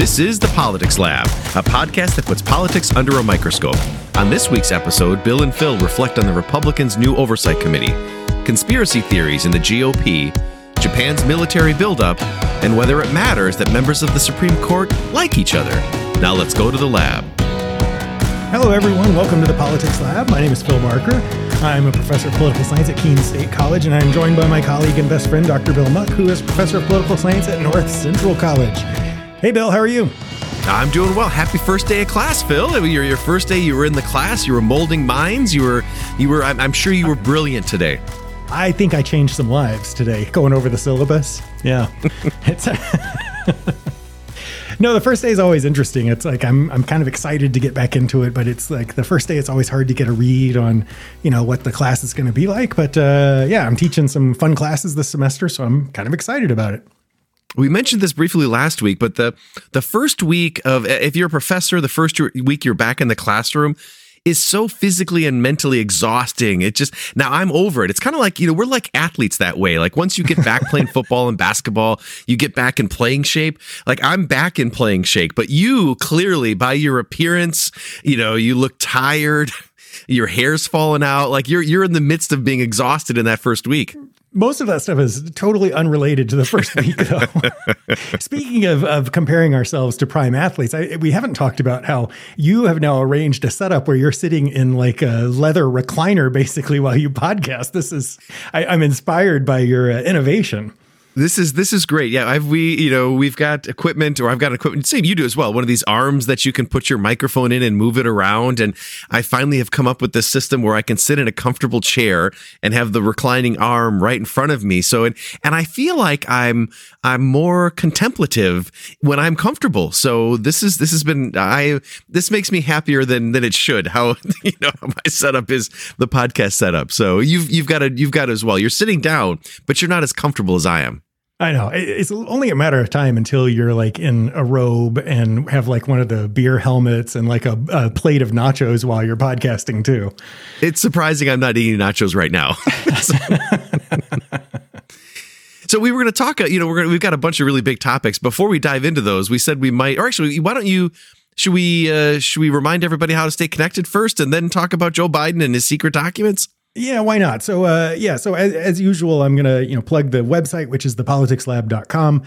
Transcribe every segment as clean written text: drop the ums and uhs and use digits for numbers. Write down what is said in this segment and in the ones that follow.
This is The Politics Lab, a podcast that puts politics under a microscope. On this week's episode, Bill and Phil reflect on the Republicans' new oversight committee, conspiracy theories in the GOP, Japan's military buildup, and whether it matters that members of the Supreme Court like each other. Now let's go to the lab. Hello, everyone. Welcome to The Politics Lab. My name is Phil Barker. I'm a professor of political science at Keene State College, and I'm joined by my colleague and best friend, Dr. Bill Muck, who is professor of political science at North Central College. Hey, Bill, how are you? I'm doing well. Happy first day of class, Phil. Your first day you were in the class, you were molding minds, you were. I'm sure you were brilliant today. I think I changed some lives today, going over the syllabus. Yeah. No, the first day is always interesting. It's like I'm kind of excited to get back into it, but it's like the first day it's always hard to get a read on, what the class is going to be like. But yeah, I'm teaching some fun classes this semester, so I'm kind of excited about it. We mentioned this briefly last week, but the first week of, if you're a professor, the first week you're back in the classroom is so physically and mentally exhausting. It just, now I'm over it. It's kind of like, we're like athletes that way. Like once you get back playing football and basketball, you get back in playing shape. Like I'm back in playing shape, but you clearly by your appearance, you look tired, your hair's falling out. Like you're in the midst of being exhausted in that first week. Most of that stuff is totally unrelated to the first week, though. Speaking of comparing ourselves to prime athletes, we haven't talked about how you have now arranged a setup where you're sitting in like a leather recliner, basically, while you podcast. This is, I'm inspired by your innovation. This is great. Yeah, we've got equipment, or I've got equipment. Same, you do as well. One of these arms that you can put your microphone in and move it around. And I finally have come up with this system where I can sit in a comfortable chair and have the reclining arm right in front of me. So and I feel like I'm more contemplative when I'm comfortable. So this makes me happier than it should. How my setup is the podcast setup. So you've got it as well. You're sitting down, but you're not as comfortable as I am. I know. It's only a matter of time until you're like in a robe and have like one of the beer helmets and like a plate of nachos while you're podcasting too. It's surprising I'm not eating nachos right now. So we were going to talk, we've got a bunch of really big topics. Before we dive into those, we said we might, or actually, why don't you, should we remind everybody how to stay connected first and then talk about Joe Biden and his secret documents? Yeah, why not? So, so as usual, I'm going to, plug the website, which is thepoliticslab.com.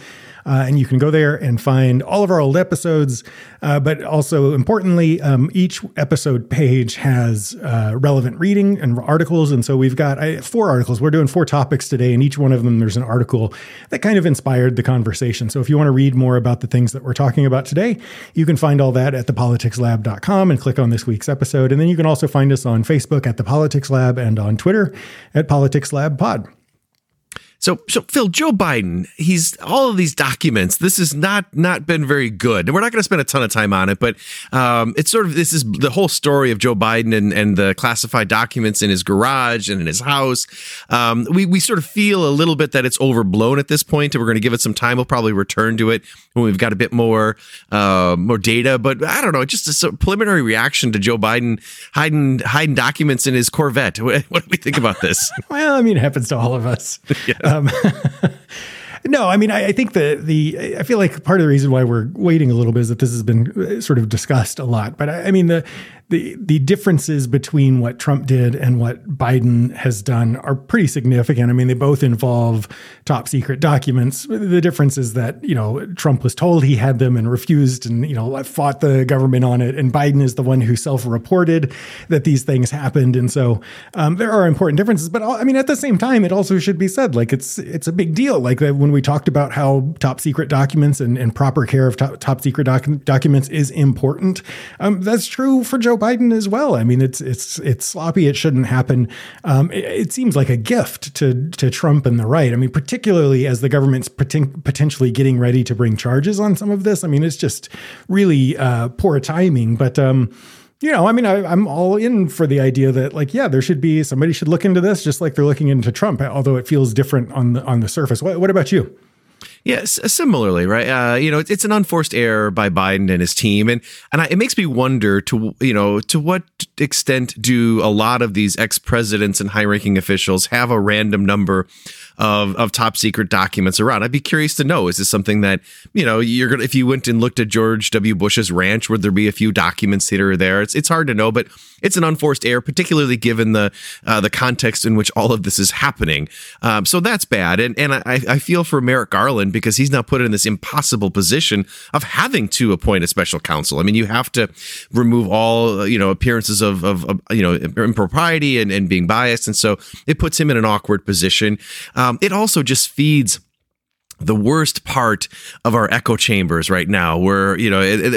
And you can go there and find all of our old episodes. But also importantly, each episode page has relevant reading and articles. And so we've got four articles. We're doing four topics today. And each one of them, there's an article that kind of inspired the conversation. So if you want to read more about the things that we're talking about today, you can find all that at thepoliticslab.com and click on this week's episode. And then you can also find us on Facebook at The Politics Lab and on Twitter at Politics Lab Pod. So Phil, Joe Biden, he's all of these documents. This has not been very good. And we're not going to spend a ton of time on it, but it's sort of, this is the whole story of Joe Biden and the classified documents in his garage and in his house. We sort of feel a little bit that it's overblown at this point, and we're going to give it some time. We'll probably return to it when we've got a bit more data. But I don't know, just a preliminary reaction to Joe Biden hiding documents in his Corvette. What do we think about this? Well, I mean, it happens to all of us. Yeah. No, I mean, I think I feel like part of the reason why we're waiting a little bit is that this has been sort of discussed a lot. But I mean, the differences between what Trump did and what Biden has done are pretty significant. I mean, they both involve top secret documents. The difference is that, Trump was told he had them and refused and, fought the government on it. And Biden is the one who self-reported that these things happened. And so there are important differences. But I mean, at the same time, it also should be said, like, it's a big deal. Like when we talked about how top secret documents and proper care of top secret documents is important, that's true for Joe Biden as well. I mean, it's sloppy. It shouldn't happen. It seems like a gift to Trump and the right. I mean, particularly as the government's potentially getting ready to bring charges on some of this. I mean, it's just really poor timing. But I'm all in for the idea that, like, yeah, there should be, somebody should look into this just like they're looking into Trump, although it feels different on the surface. What about you? Yes, similarly, right? It's an unforced error by Biden and his team, and it makes me wonder to what extent do a lot of these ex-presidents and high-ranking officials have a random number of top secret documents around? I'd be curious to know, is this something that, if you went and looked at George W. Bush's ranch, would there be a few documents here or there? It's hard to know, but it's an unforced error, particularly given the context in which all of this is happening. So that's bad. And I feel for Merrick Garland, because he's now put in this impossible position of having to appoint a special counsel. I mean, you have to remove all, appearances of impropriety and being biased. And so it puts him in an awkward position. It also just feeds the worst part of our echo chambers right now, where,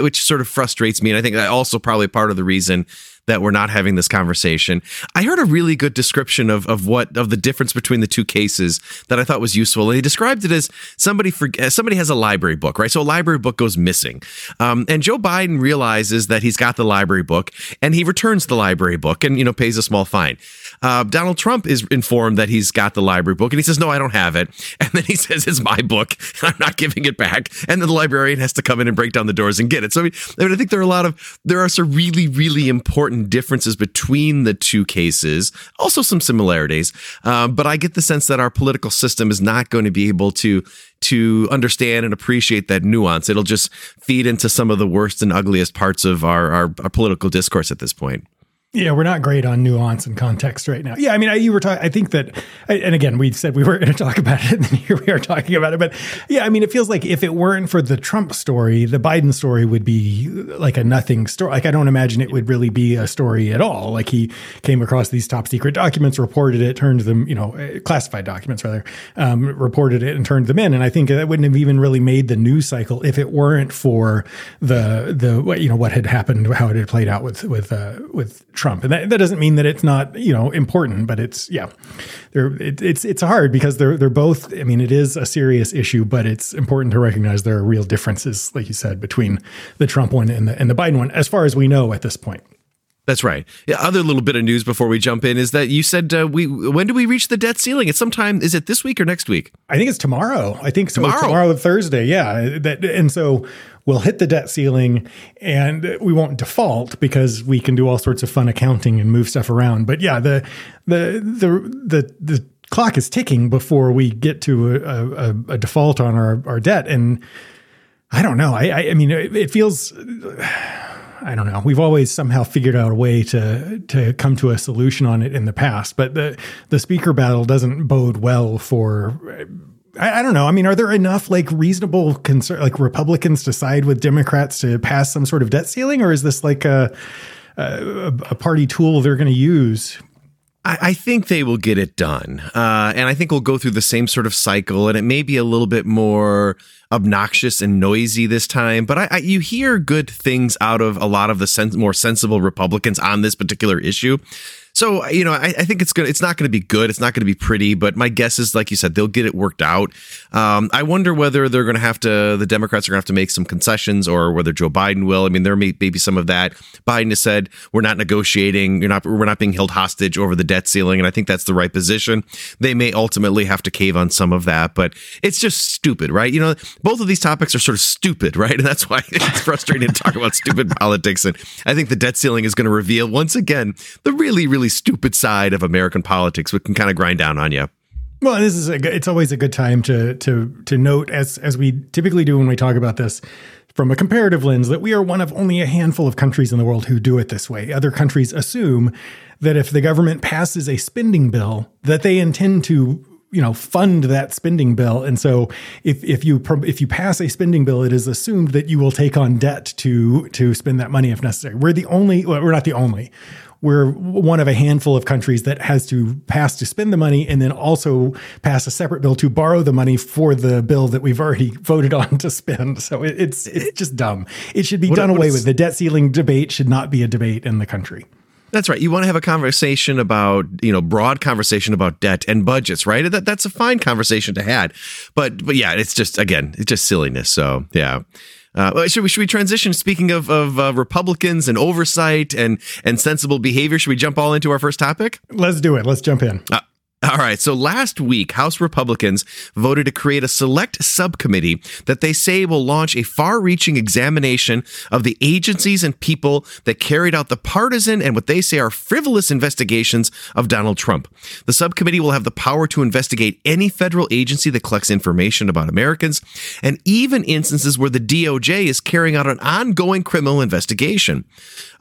which sort of frustrates me. And I think that also probably part of the reason that we're not having this conversation. I heard a really good description of the difference between the two cases that I thought was useful. And he described it as somebody has a library book, right? So a library book goes missing. And Joe Biden realizes that he's got the library book, and he returns the library book and, pays a small fine. Donald Trump is informed that he's got the library book, and he says, no, I don't have it. And then he says, it's my book, and I'm not giving it back. And then the librarian has to come in and break down the doors and get it. So I think there are some really, really important differences between the two cases, also some similarities. But I get the sense that our political system is not going to be able to understand and appreciate that nuance. It'll just feed into some of the worst and ugliest parts of our political discourse at this point. Yeah, we're not great on nuance and context right now. Yeah, I mean, you were talking. I think that, and again, we said we weren't going to talk about it, and here we are talking about it. But yeah, I mean, it feels like if it weren't for the Trump story, the Biden story would be like a nothing story. Like, I don't imagine it would really be a story at all. Like, he came across these top secret documents, reported it, turned them, classified documents rather, reported it and turned them in. And I think that wouldn't have even really made the news cycle if it weren't for the what had happened, how it had played out with Trump. And that doesn't mean that it's not, important, but it's hard because they're both, I mean, it is a serious issue, but it's important to recognize there are real differences, like you said, between the Trump one and the Biden one, as far as we know at this point. That's right. Yeah, other little bit of news before we jump in is that you said when do we reach the debt ceiling? It's sometime. Is it this week or next week? I think it's tomorrow. I think so. Tomorrow, Thursday. Yeah. And so we'll hit the debt ceiling, and we won't default because we can do all sorts of fun accounting and move stuff around. But yeah, the clock is ticking before we get to a default on our debt. And I don't know. I mean, it feels. I don't know. We've always somehow figured out a way to come to a solution on it in the past, but the speaker battle doesn't bode well for. I don't know. I mean, are there enough reasonable concern, Republicans to side with Democrats to pass some sort of debt ceiling, or is this a party tool they're going to use? I think they will get it done. And I think we'll go through the same sort of cycle, and it may be a little bit more obnoxious and noisy this time. But you hear good things out of a lot of the more sensible Republicans on this particular issue. So, I think it's not going to be good. It's not going to be pretty. But my guess is, like you said, they'll get it worked out. I wonder whether the Democrats are going to have to make some concessions, or whether Joe Biden will. I mean, there may be some of that. Biden has said, we're not negotiating. We're not being held hostage over the debt ceiling. And I think that's the right position. They may ultimately have to cave on some of that. But it's just stupid, right? Both of these topics are sort of stupid, right? And that's why it's frustrating to talk about stupid politics. And I think the debt ceiling is going to reveal once again the really, really stupid side of American politics, which can kind of grind down on you. Well, this is it's always a good time to note, as we typically do when we talk about this, from a comparative lens, that we are one of only a handful of countries in the world who do it this way. Other countries assume that if the government passes a spending bill, that they intend to fund that spending bill. And so if you pass a spending bill, it is assumed that you will take on debt to spend that money if necessary. We're not the only. We're one of a handful of countries that has to pass to spend the money and then also pass a separate bill to borrow the money for the bill that we've already voted on to spend. So it's just dumb. It should be done away with. The debt ceiling debate should not be a debate in the country. That's right. You want to have a conversation about, broad conversation about debt and budgets, right? That's a fine conversation to have. But yeah, it's just, again, it's just silliness. So, yeah. Should we transition? Speaking of Republicans and oversight and sensible behavior, should we jump all into our first topic? Let's do it. Let's jump in. All right. So last week, House Republicans voted to create a select subcommittee that they say will launch a far-reaching examination of the agencies and people that carried out the partisan and what they say are frivolous investigations of Donald Trump. The subcommittee will have the power to investigate any federal agency that collects information about Americans, and even instances where the DOJ is carrying out an ongoing criminal investigation.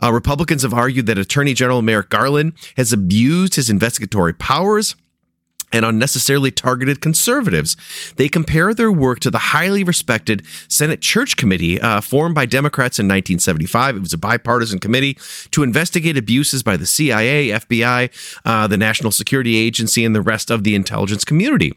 Republicans have argued that Attorney General Merrick Garland has abused his investigatory powers and unnecessarily targeted conservatives. They compare their work to the highly respected Senate Church Committee formed by Democrats in 1975. It was a bipartisan committee to investigate abuses by the CIA, FBI, the National Security Agency, and the rest of the intelligence community.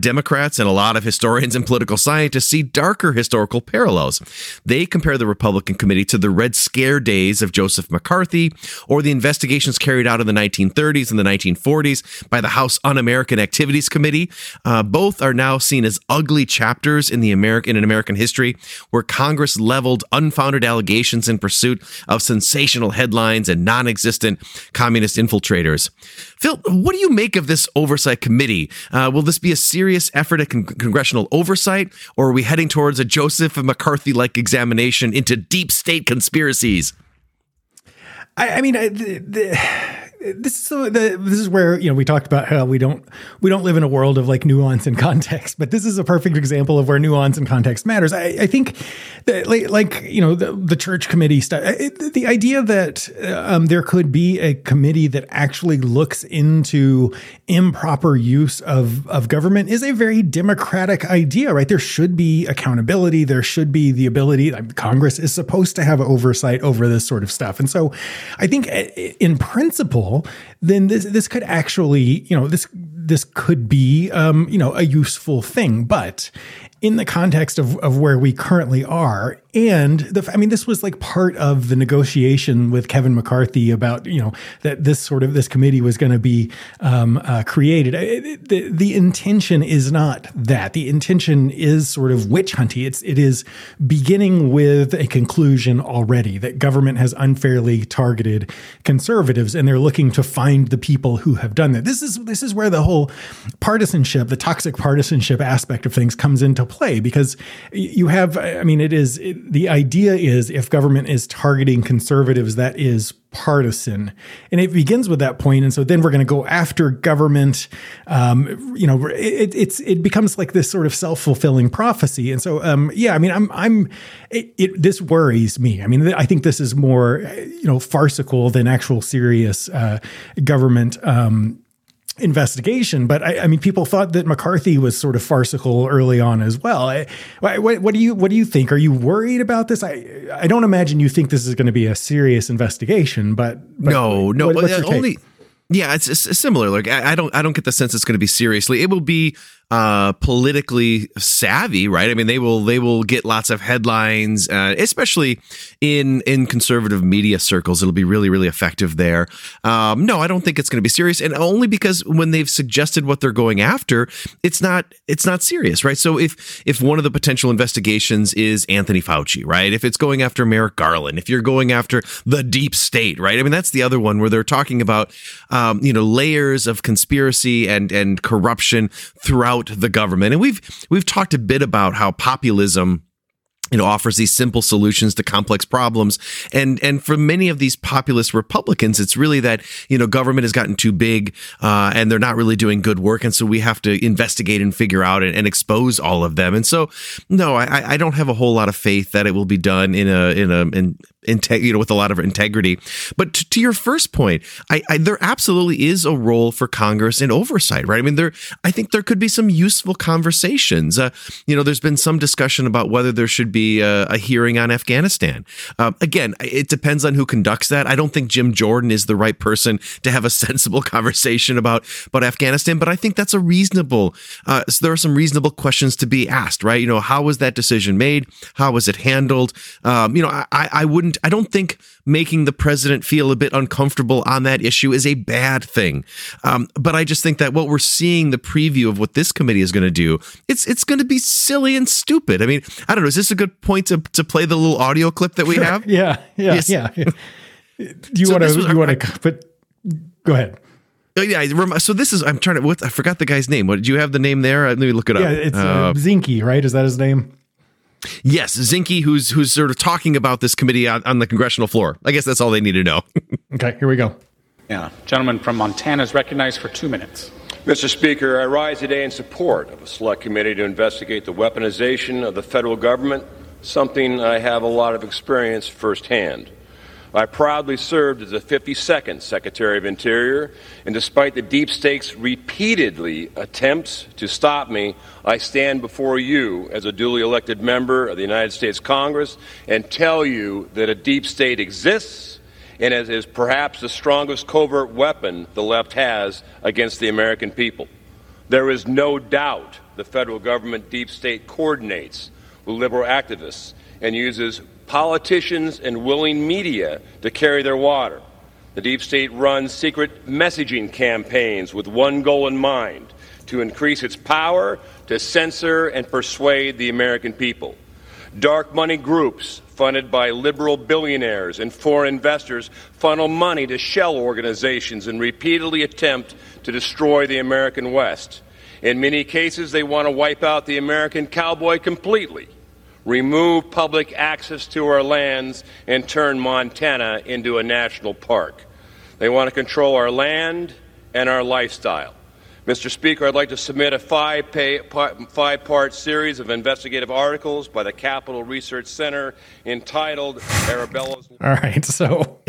Democrats and a lot of historians and political scientists see darker historical parallels. They compare the Republican committee to the Red Scare days of Joseph McCarthy, or the investigations carried out in the 1930s and the 1940s by the House Un-American Activities Committee. Both are now seen as ugly chapters in American history, where Congress leveled unfounded allegations in pursuit of sensational headlines and non-existent communist infiltrators. Phil, what do you make of this oversight committee? Will this be a serious effort at congressional oversight, or are we heading towards a Joseph McCarthy-like examination into deep state conspiracies? This is where, you know, we talked about how we don't live in a world of like nuance and context, but this is a perfect example of where nuance and context matters. I think that the church committee stuff, the idea that there could be a committee that actually looks into improper use of government is a very democratic idea, right? There should be accountability. There should be the ability, Congress is supposed to have oversight over this sort of stuff. And so I think in principle, then this could actually, this could be, a useful thing. But in the context of where we currently are, and this was like part of the negotiation with Kevin McCarthy about, that this committee was going to be created. The intention is not that. The intention is sort of witch hunty. It is beginning with a conclusion already that government has unfairly targeted conservatives, and they're looking to find the people who have done that. This is where the whole partisanship, the toxic partisanship aspect of things comes into play, because the idea is if government is targeting conservatives, that is partisan. And it begins with that point. And so then we're going to go after government. It becomes like this sort of self-fulfilling prophecy. And so, this worries me. I think this is more, farcical than actual serious government investigation. But people thought that McCarthy was sort of farcical early on as well. What do you think? Are you worried about this? I don't imagine you think this is going to be a serious investigation, but no. What's your take? Yeah, it's similar. Like I don't get the sense it's going to be seriously. It will be politically savvy, right? They will get lots of headlines, especially in conservative media circles. It'll be really, really effective there. No, I don't think it's going to be serious, and only because when they've suggested what they're going after, it's not serious, right? So if one of the potential investigations is Anthony Fauci, right? If it's going after Merrick Garland, if you're going after the deep state, right? That's the other one where they're talking about layers of conspiracy and corruption throughout the government. And we've talked a bit about how populism offers these simple solutions to complex problems. And for many of these populist Republicans, it's really that, government has gotten too big and they're not really doing good work. And so we have to investigate and figure out and expose all of them. And so, no, I don't have a whole lot of faith that it will be done with a lot of integrity. But to your first point, there absolutely is a role for Congress in oversight, right? I think there could be some useful conversations. There's been some discussion about whether there should be a hearing on Afghanistan. Again, it depends on who conducts that. I don't think Jim Jordan is the right person to have a sensible conversation about Afghanistan, but I think that's a reasonable. There are some reasonable questions to be asked, right? How was that decision made? How was it handled? I don't think making the president feel a bit uncomfortable on that issue is a bad thing. But I just think that what we're seeing, the preview of what this committee is going to do, it's going to be silly and stupid. I don't know. Is this a good point to play the little audio clip that we have? Yeah. Yes. Do you want to put? Go ahead. Yeah, so this is, I'm trying to, what, I forgot the guy's name. What, did you have the name there? Let me look it up. Yeah, it's Zinke, right? Is that his name? Yes, Zinke, who's sort of talking about this committee on the congressional floor. I guess that's all they need to know. Okay, here we go. Yeah, gentleman from Montana is recognized for 2 minutes. Mr. Speaker, I rise today in support of a select committee to investigate the weaponization of the federal government, something I have a lot of experience firsthand. I proudly served as the 52nd Secretary of Interior, and despite the deep state's repeatedly attempts to stop me, I stand before you as a duly elected member of the United States Congress and tell you that a deep state exists and it is perhaps the strongest covert weapon the left has against the American people. There is no doubt the federal government deep state coordinates with liberal activists and uses politicians and willing media to carry their water. The deep state runs secret messaging campaigns with one goal in mind, to increase its power, to censor and persuade the American people. Dark money groups funded by liberal billionaires and foreign investors funnel money to shell organizations and repeatedly attempt to destroy the American West. In many cases, they want to wipe out the American cowboy completely, remove public access to our lands, and turn Montana into a national park. They want to control our land and our lifestyle. Mr. Speaker, I'd like to submit a five-part series of investigative articles by the Capital Research Center entitled Arabella's... All right, so...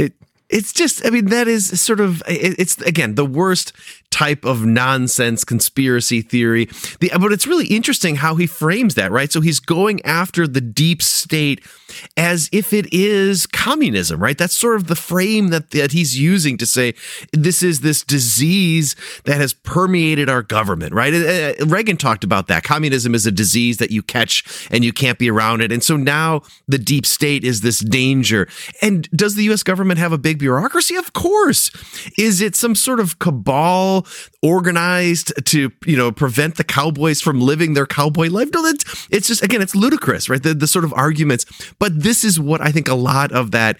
It's just, I mean, that is sort of, it's, again, the worst type of nonsense conspiracy theory. But it's really interesting how he frames that, right? So he's going after the deep state as if it is communism, right? That's sort of the frame that he's using to say this is this disease that has permeated our government, right? Reagan talked about that. Communism is a disease that you catch and you can't be around it. And so now the deep state is this danger. And does the U.S. government have a big bureaucracy? Of course. Is it some sort of cabal organized to, prevent the cowboys from living their cowboy life? No, it's just, again, it's ludicrous, right? The sort of arguments. But this is what I think a lot of that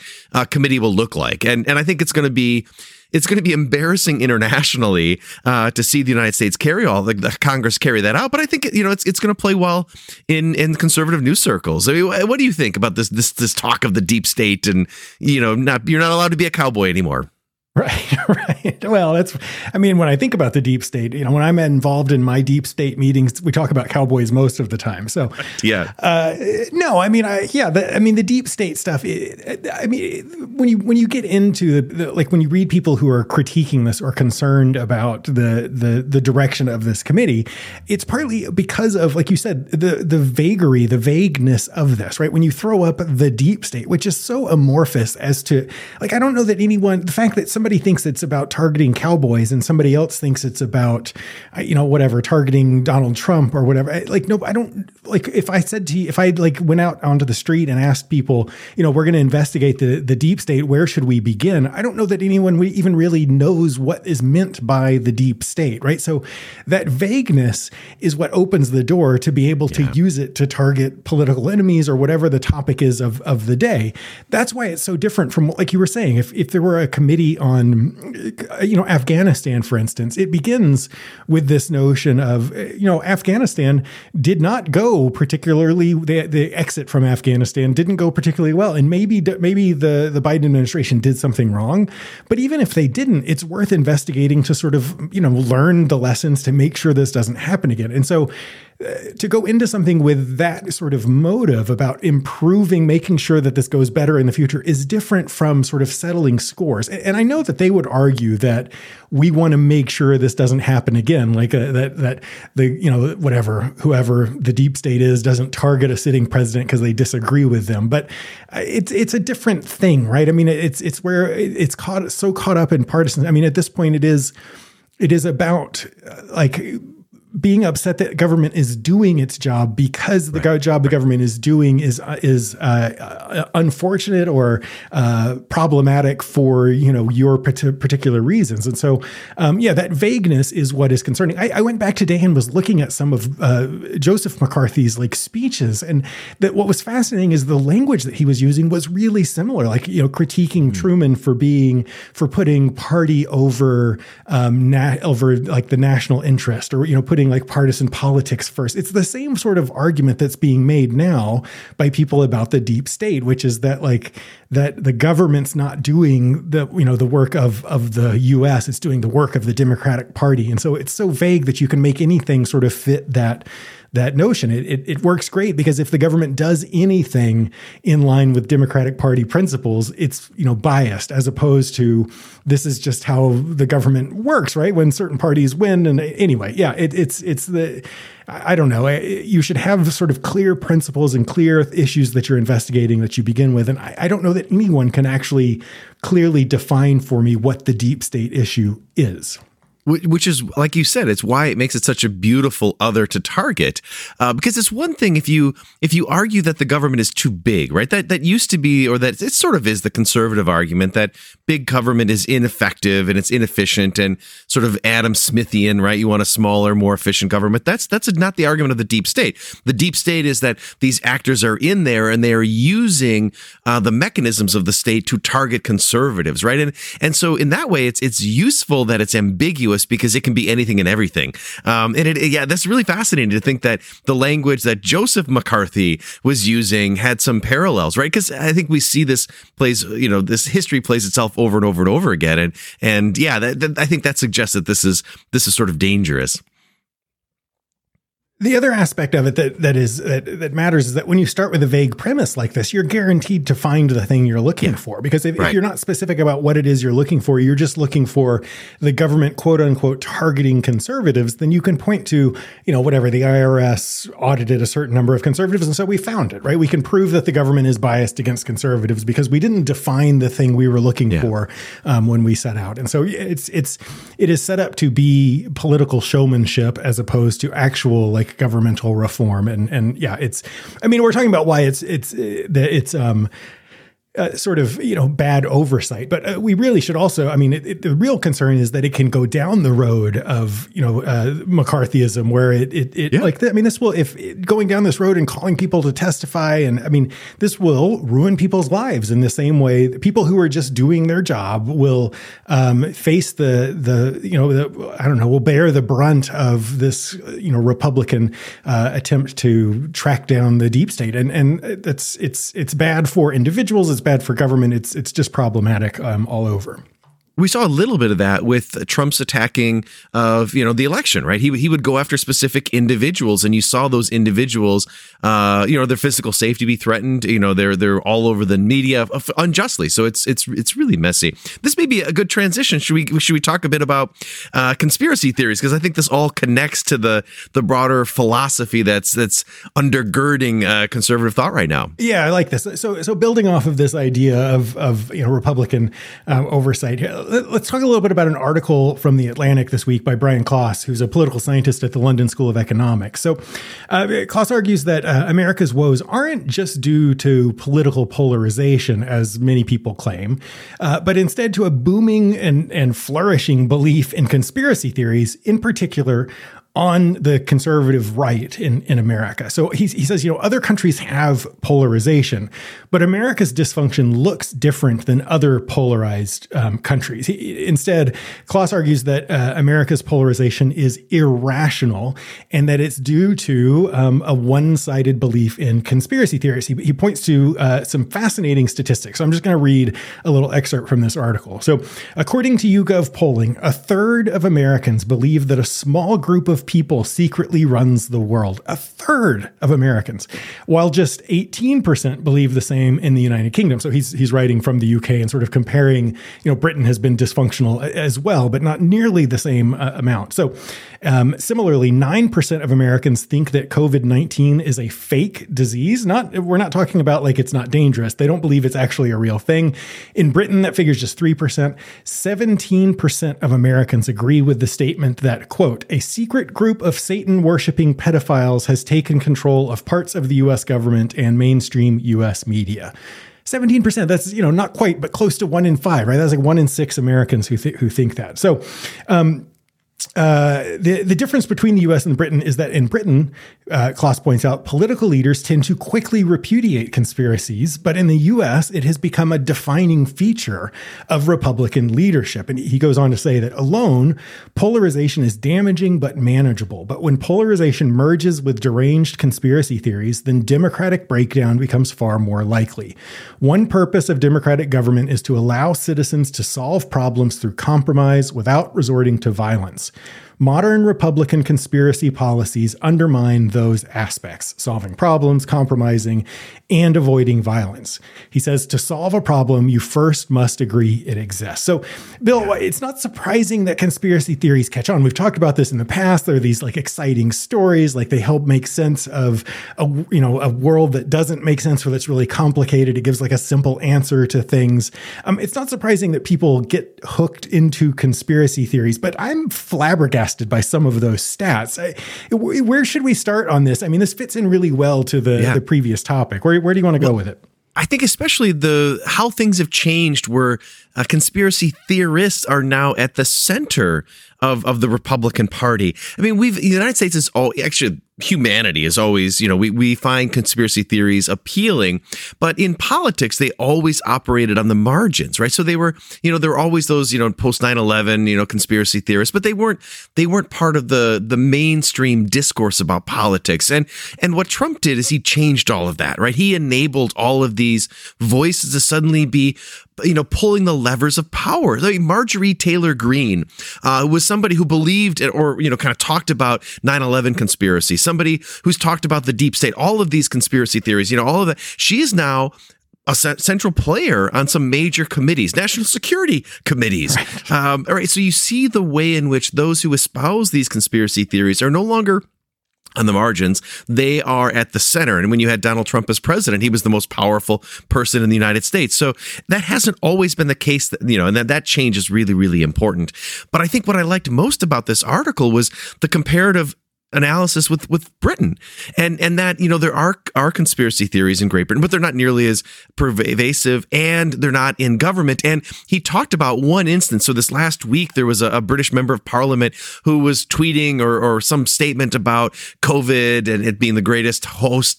committee will look like. And I think it's going to be embarrassing internationally to see the United States the Congress carry that out. But I think, it's going to play well in conservative news circles. I mean, what do you think about this talk of the deep state and, you're not allowed to be a cowboy anymore? Right. Well, when I think about the deep state, when I'm involved in my deep state meetings, we talk about cowboys most of the time. So, yeah. The deep state stuff. When you get into when you read people who are critiquing this or concerned about the direction of this committee, it's partly because of, like you said, the vagueness of this. Right. When you throw up the deep state, which is so amorphous as to, like, I don't know that the fact that somebody thinks it's about targeting cowboys and somebody else thinks it's about, targeting Donald Trump or whatever. If I said to you, if I went out onto the street and asked people, we're going to investigate the deep state, where should we begin? I don't know that anyone even really knows what is meant by the deep state, right? So that vagueness is what opens the door to be able to use it to target political enemies or whatever the topic is of the day. That's why it's so different from, like you were saying, if there were a committee on, Afghanistan, for instance, it begins with this notion of, Afghanistan did not go particularly, the exit from Afghanistan didn't go particularly well. And maybe the Biden administration did something wrong. But even if they didn't, it's worth investigating to sort of, learn the lessons to make sure this doesn't happen again. And so to go into something with that sort of motive about improving, making sure that this goes better in the future is different from sort of settling scores. And I know that they would argue that we want to make sure this doesn't happen again, like whoever the deep state is doesn't target a sitting president because they disagree with them. But it's a different thing, right? I mean, it's where it's caught up in partisan. I mean, at this point, it is about being upset that government is doing its job because the job the government is doing is unfortunate or problematic for, you know, your particular reasons. And so, that vagueness is what is concerning. I went back today and was looking at some of Joseph McCarthy's speeches, and that what was fascinating is the language that he was using was really similar, critiquing Truman for putting party over over the national interest, or, you know, putting partisan politics first. It's the same sort of argument that's being made now by people about the deep state, which is that that the government's not doing the work of the U.S. It's doing the work of the Democratic Party. And so it's so vague that you can make anything sort of fit that notion. It works great because if the government does anything in line with Democratic Party principles, it's, biased, as opposed to this is just how the government works, right? When certain parties win. And anyway, I don't know. You should have sort of clear principles and clear issues that you're investigating that you begin with. And I don't know that anyone can actually clearly define for me what the deep state issue is. Which is, like you said, it's why it makes it such a beautiful other to target, because it's one thing if you argue that the government is too big, right? That used to be, or that it sort of is, the conservative argument that big government is ineffective and it's inefficient and sort of Adam Smithian, right? You want a smaller, more efficient government. That's not the argument of the deep state. The deep state is that these actors are in there and they are using the mechanisms of the state to target conservatives, right? And so in that way, it's useful that it's ambiguous, because it can be anything and everything. That's really fascinating to think that the language that Joseph McCarthy was using had some parallels, right? Because I think we see this plays, this history plays itself over and over and over again. I think that suggests that this is sort of dangerous. The other aspect of it that matters is that when you start with a vague premise like this, you're guaranteed to find the thing you're looking for. Because if you're not specific about what it is you're looking for, you're just looking for the government, quote unquote, targeting conservatives, then you can point to, whatever, the IRS audited a certain number of conservatives, and so we found it, right? We can prove that the government is biased against conservatives because we didn't define the thing we were looking for when we set out. And so it is set up to be political showmanship as opposed to actual, governmental reform. We're talking about why it's bad oversight, but we really should also, the real concern is that it can go down the road of, McCarthyism, where this will, if going down this road and calling people to testify, and this will ruin people's lives in the same way that people who are just doing their job will face will bear the brunt of this, Republican attempt to track down the deep state. And it's bad for individuals. It's bad for government. It's just problematic all over. We saw a little bit of that with Trump's attacking of, the election, right? He would go after specific individuals, and you saw those individuals, their physical safety be threatened. They're all over the media unjustly. So it's really messy. This may be a good transition. Should we talk a bit about conspiracy theories? Because I think this all connects to the broader philosophy that's undergirding conservative thought right now. Yeah, I like this. So building off of this idea of Republican oversight here. Let's talk a little bit about an article from The Atlantic this week by Brian Kloss, who's a political scientist at the London School of Economics. So Kloss argues that America's woes aren't just due to political polarization, as many people claim, but instead to a booming and flourishing belief in conspiracy theories, in particular on the conservative right in America. So he says, other countries have polarization, but America's dysfunction looks different than other polarized countries. Instead, Kloss argues that America's polarization is irrational and that it's due to a one-sided belief in conspiracy theories. He points to some fascinating statistics. So I'm just going to read a little excerpt from this article. So according to YouGov polling, a third of Americans believe that a small group of people secretly runs the world, a third of Americans, while just 18% believe the same in the United Kingdom. So he's writing from the UK and sort of comparing, Britain has been dysfunctional as well, but not nearly the same amount. So similarly, 9% of Americans think that COVID-19 is a fake disease. We're not talking about it's not dangerous. They don't believe it's actually a real thing. In Britain, that figure's just 3%. 17% of Americans agree with the statement that, quote, a secret secret group of Satan-worshipping pedophiles has taken control of parts of the U.S. government and mainstream U.S. media. 17%, that's, you know, not quite, but close to 1 in 5, right? That's like 1 in 6 Americans who think that. So the difference between the U.S. and Britain is that in Britain, Kloss points out, political leaders tend to quickly repudiate conspiracies. But in the U.S., it has become a defining feature of Republican leadership. And he goes on to say that alone, polarization is damaging but manageable. But when polarization merges with deranged conspiracy theories, then democratic breakdown becomes far more likely. One purpose of democratic government is to allow citizens to solve problems through compromise without resorting to violence. Modern Republican conspiracy policies undermine those aspects, solving problems, compromising, and avoiding violence. He says, to solve a problem, you first must agree it exists. So, Bill, it's not surprising that conspiracy theories catch on. We've talked about this in the past. There are these like exciting stories, like they help make sense of a world that doesn't make sense or that's really complicated. It gives like a simple answer to things. It's not surprising that people get hooked into conspiracy theories, but I'm flabbergasted by some of those stats. Where should we start on this? I mean, this fits in really well to the previous topic. Where do you want to go with it? I think especially how things have changed, where conspiracy theorists are now at the center of the Republican Party. I mean, the United States is humanity is always, we find conspiracy theories appealing, but in politics, they always operated on the margins, right? So they were, there were always those, post 9/11, conspiracy theorists, but they weren't part of the mainstream discourse about politics. And what Trump did is he changed all of that, right? He enabled all of these voices to suddenly be, pulling the levers of power. I mean, Marjorie Taylor Greene was somebody who believed or, kind of talked about 9/11 conspiracy, somebody who's talked about the deep state, all of these conspiracy theories, all of that. She is now a central player on some major committees, national security committees. Right. All right. So you see the way in which those who espouse these conspiracy theories are no longer on the margins, they are at the center. And when you had Donald Trump as president, he was the most powerful person in the United States. So that hasn't always been the case, and that change is really, really important. But I think what I liked most about this article was the comparative analysis with Britain, and that, there are conspiracy theories in Great Britain, but they're not nearly as pervasive, and they're not in government. And he talked about one instance. So this last week, there was a British member of parliament who was tweeting or some statement about COVID and it being the greatest hoax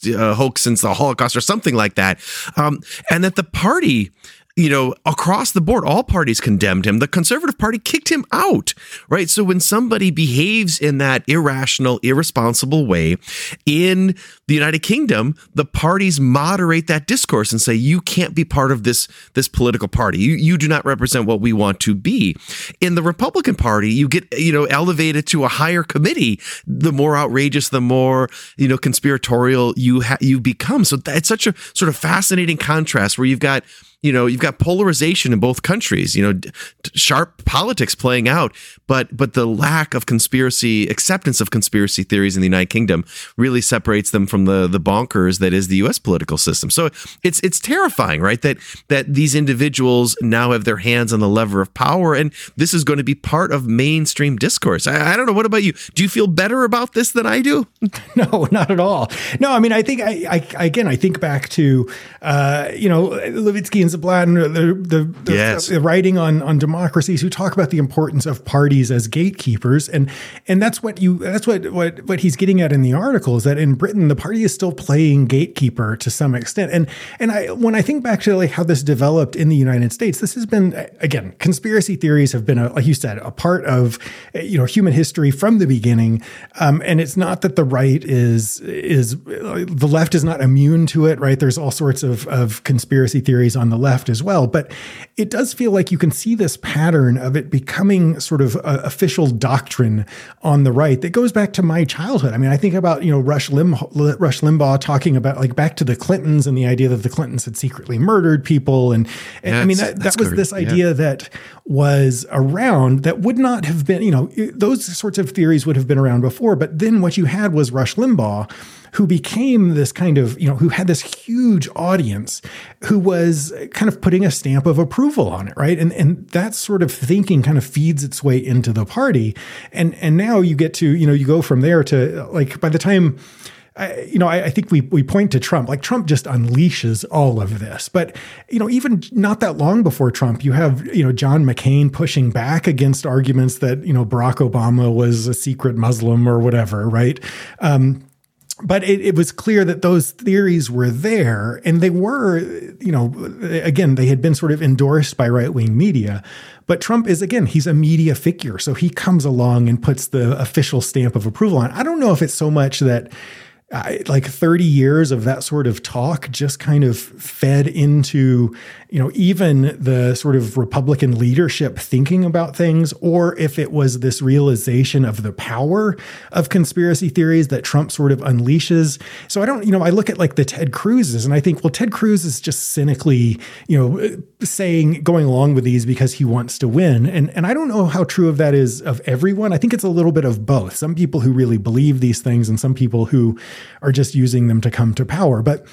since the Holocaust or something like that. And that the party, across the board, all parties condemned him. The Conservative Party kicked him out, right? So when somebody behaves in that irrational, irresponsible way in the United Kingdom, the parties moderate that discourse and say, you can't be part of this political party. You do not represent what we want to be. In the Republican Party, you get, elevated to a higher committee. The more outrageous, the more, conspiratorial you become. So it's such a sort of fascinating contrast where you've got polarization in both countries, sharp politics playing out, but the lack of acceptance of conspiracy theories in the United Kingdom really separates them from the bonkers that is the U.S. political system. So it's terrifying, right? That these individuals now have their hands on the lever of power, and this is going to be part of mainstream discourse. I don't know. What about you? Do you feel better about this than I do? No, not at all. No, I mean, I think I think back to, Levitsky and Zablan, the writing on democracies, who talk about the importance of parties as gatekeepers, and that's what he's getting at in the article, is that in Britain the party is still playing gatekeeper to some extent, and I when I think back to like how this developed in the United States, this has been, again, conspiracy theories have been like you said, a part of human history from the beginning, and it's not that the right is the left is not immune to it, right? There's all sorts of conspiracy theories on the left as well. But it does feel like you can see this pattern of it becoming sort of official doctrine on the right that goes back to my childhood. I mean, I think about, Rush Limbaugh talking about like back to the Clintons and the idea that the Clintons had secretly murdered people. And I mean, that was this idea that was around that would not have been, those sorts of theories would have been around before. But then what you had was Rush Limbaugh, who became this kind of, you know, who had this huge audience who was kind of putting a stamp of approval on it, right? And that sort of thinking kind of feeds its way into the party. And now you get to, you know, you go from there to, like, by the time, I think we point to Trump, like Trump just unleashes all of this. But, you know, even not that long before Trump, you have, you know, John McCain pushing back against arguments that, you know, Barack Obama was a secret Muslim or whatever, right? But it was clear that those theories were there, and they were, you know, again, they had been sort of endorsed by right-wing media. But Trump is, again, he's a media figure. So he comes along and puts the official stamp of approval on. I don't know if it's so much that, like 30 years of that sort of talk just kind of fed into, you know, even the sort of Republican leadership thinking about things, or if it was this realization of the power of conspiracy theories that Trump sort of unleashes. So I don't, you know, I look at like the Ted Cruz's and I think, well, Ted Cruz is just cynically, you know, saying, going along with these because he wants to win. And I don't know how true of that is of everyone. I think it's a little bit of both. Some people who really believe these things and some people who are just using them to come to power. But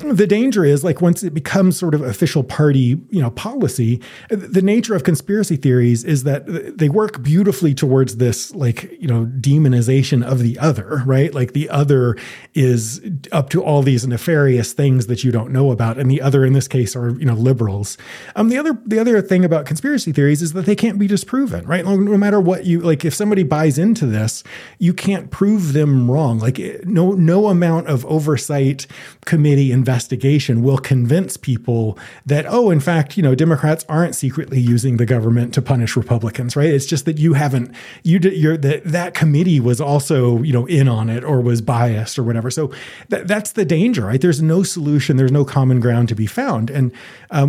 the danger is, like, once it becomes sort of official party, you know, policy, the nature of conspiracy theories is that they work beautifully towards this, like, you know, demonization of the other, right? Like the other is up to all these nefarious things that you don't know about. And the other in this case are, you know, liberals. The other thing about conspiracy theories is that they can't be disproven, right? No matter what you, like, if somebody buys into this, you can't prove them wrong. Like no amount of oversight committee and investigation will convince people that, oh, in fact, you know, Democrats aren't secretly using the government to punish Republicans, right? It's just that you haven't, that committee was also, you know, in on it or was biased or whatever. So that's the danger, right? There's no solution. There's no common ground to be found. And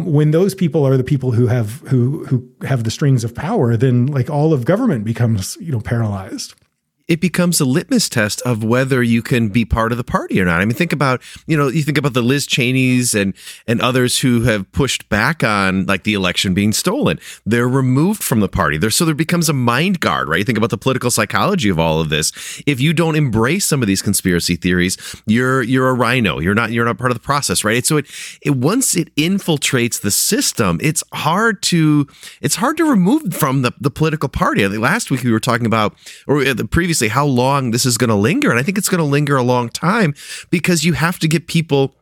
when those people are the people who have the strings of power, then like all of government becomes, you know, paralyzed. It becomes a litmus test of whether you can be part of the party or not. I mean, think about the Liz Cheneys and others who have pushed back on, like, the election being stolen. They're removed from the party. So there becomes a mind guard, right? You think about the political psychology of all of this. If you don't embrace some of these conspiracy theories, you're a rhino. You're not part of the process, right? So it once it infiltrates the system, it's hard to remove from the political party. I think last week we were talking about, or the previous, how long this is going to linger. And I think it's going to linger a long time because you have to get people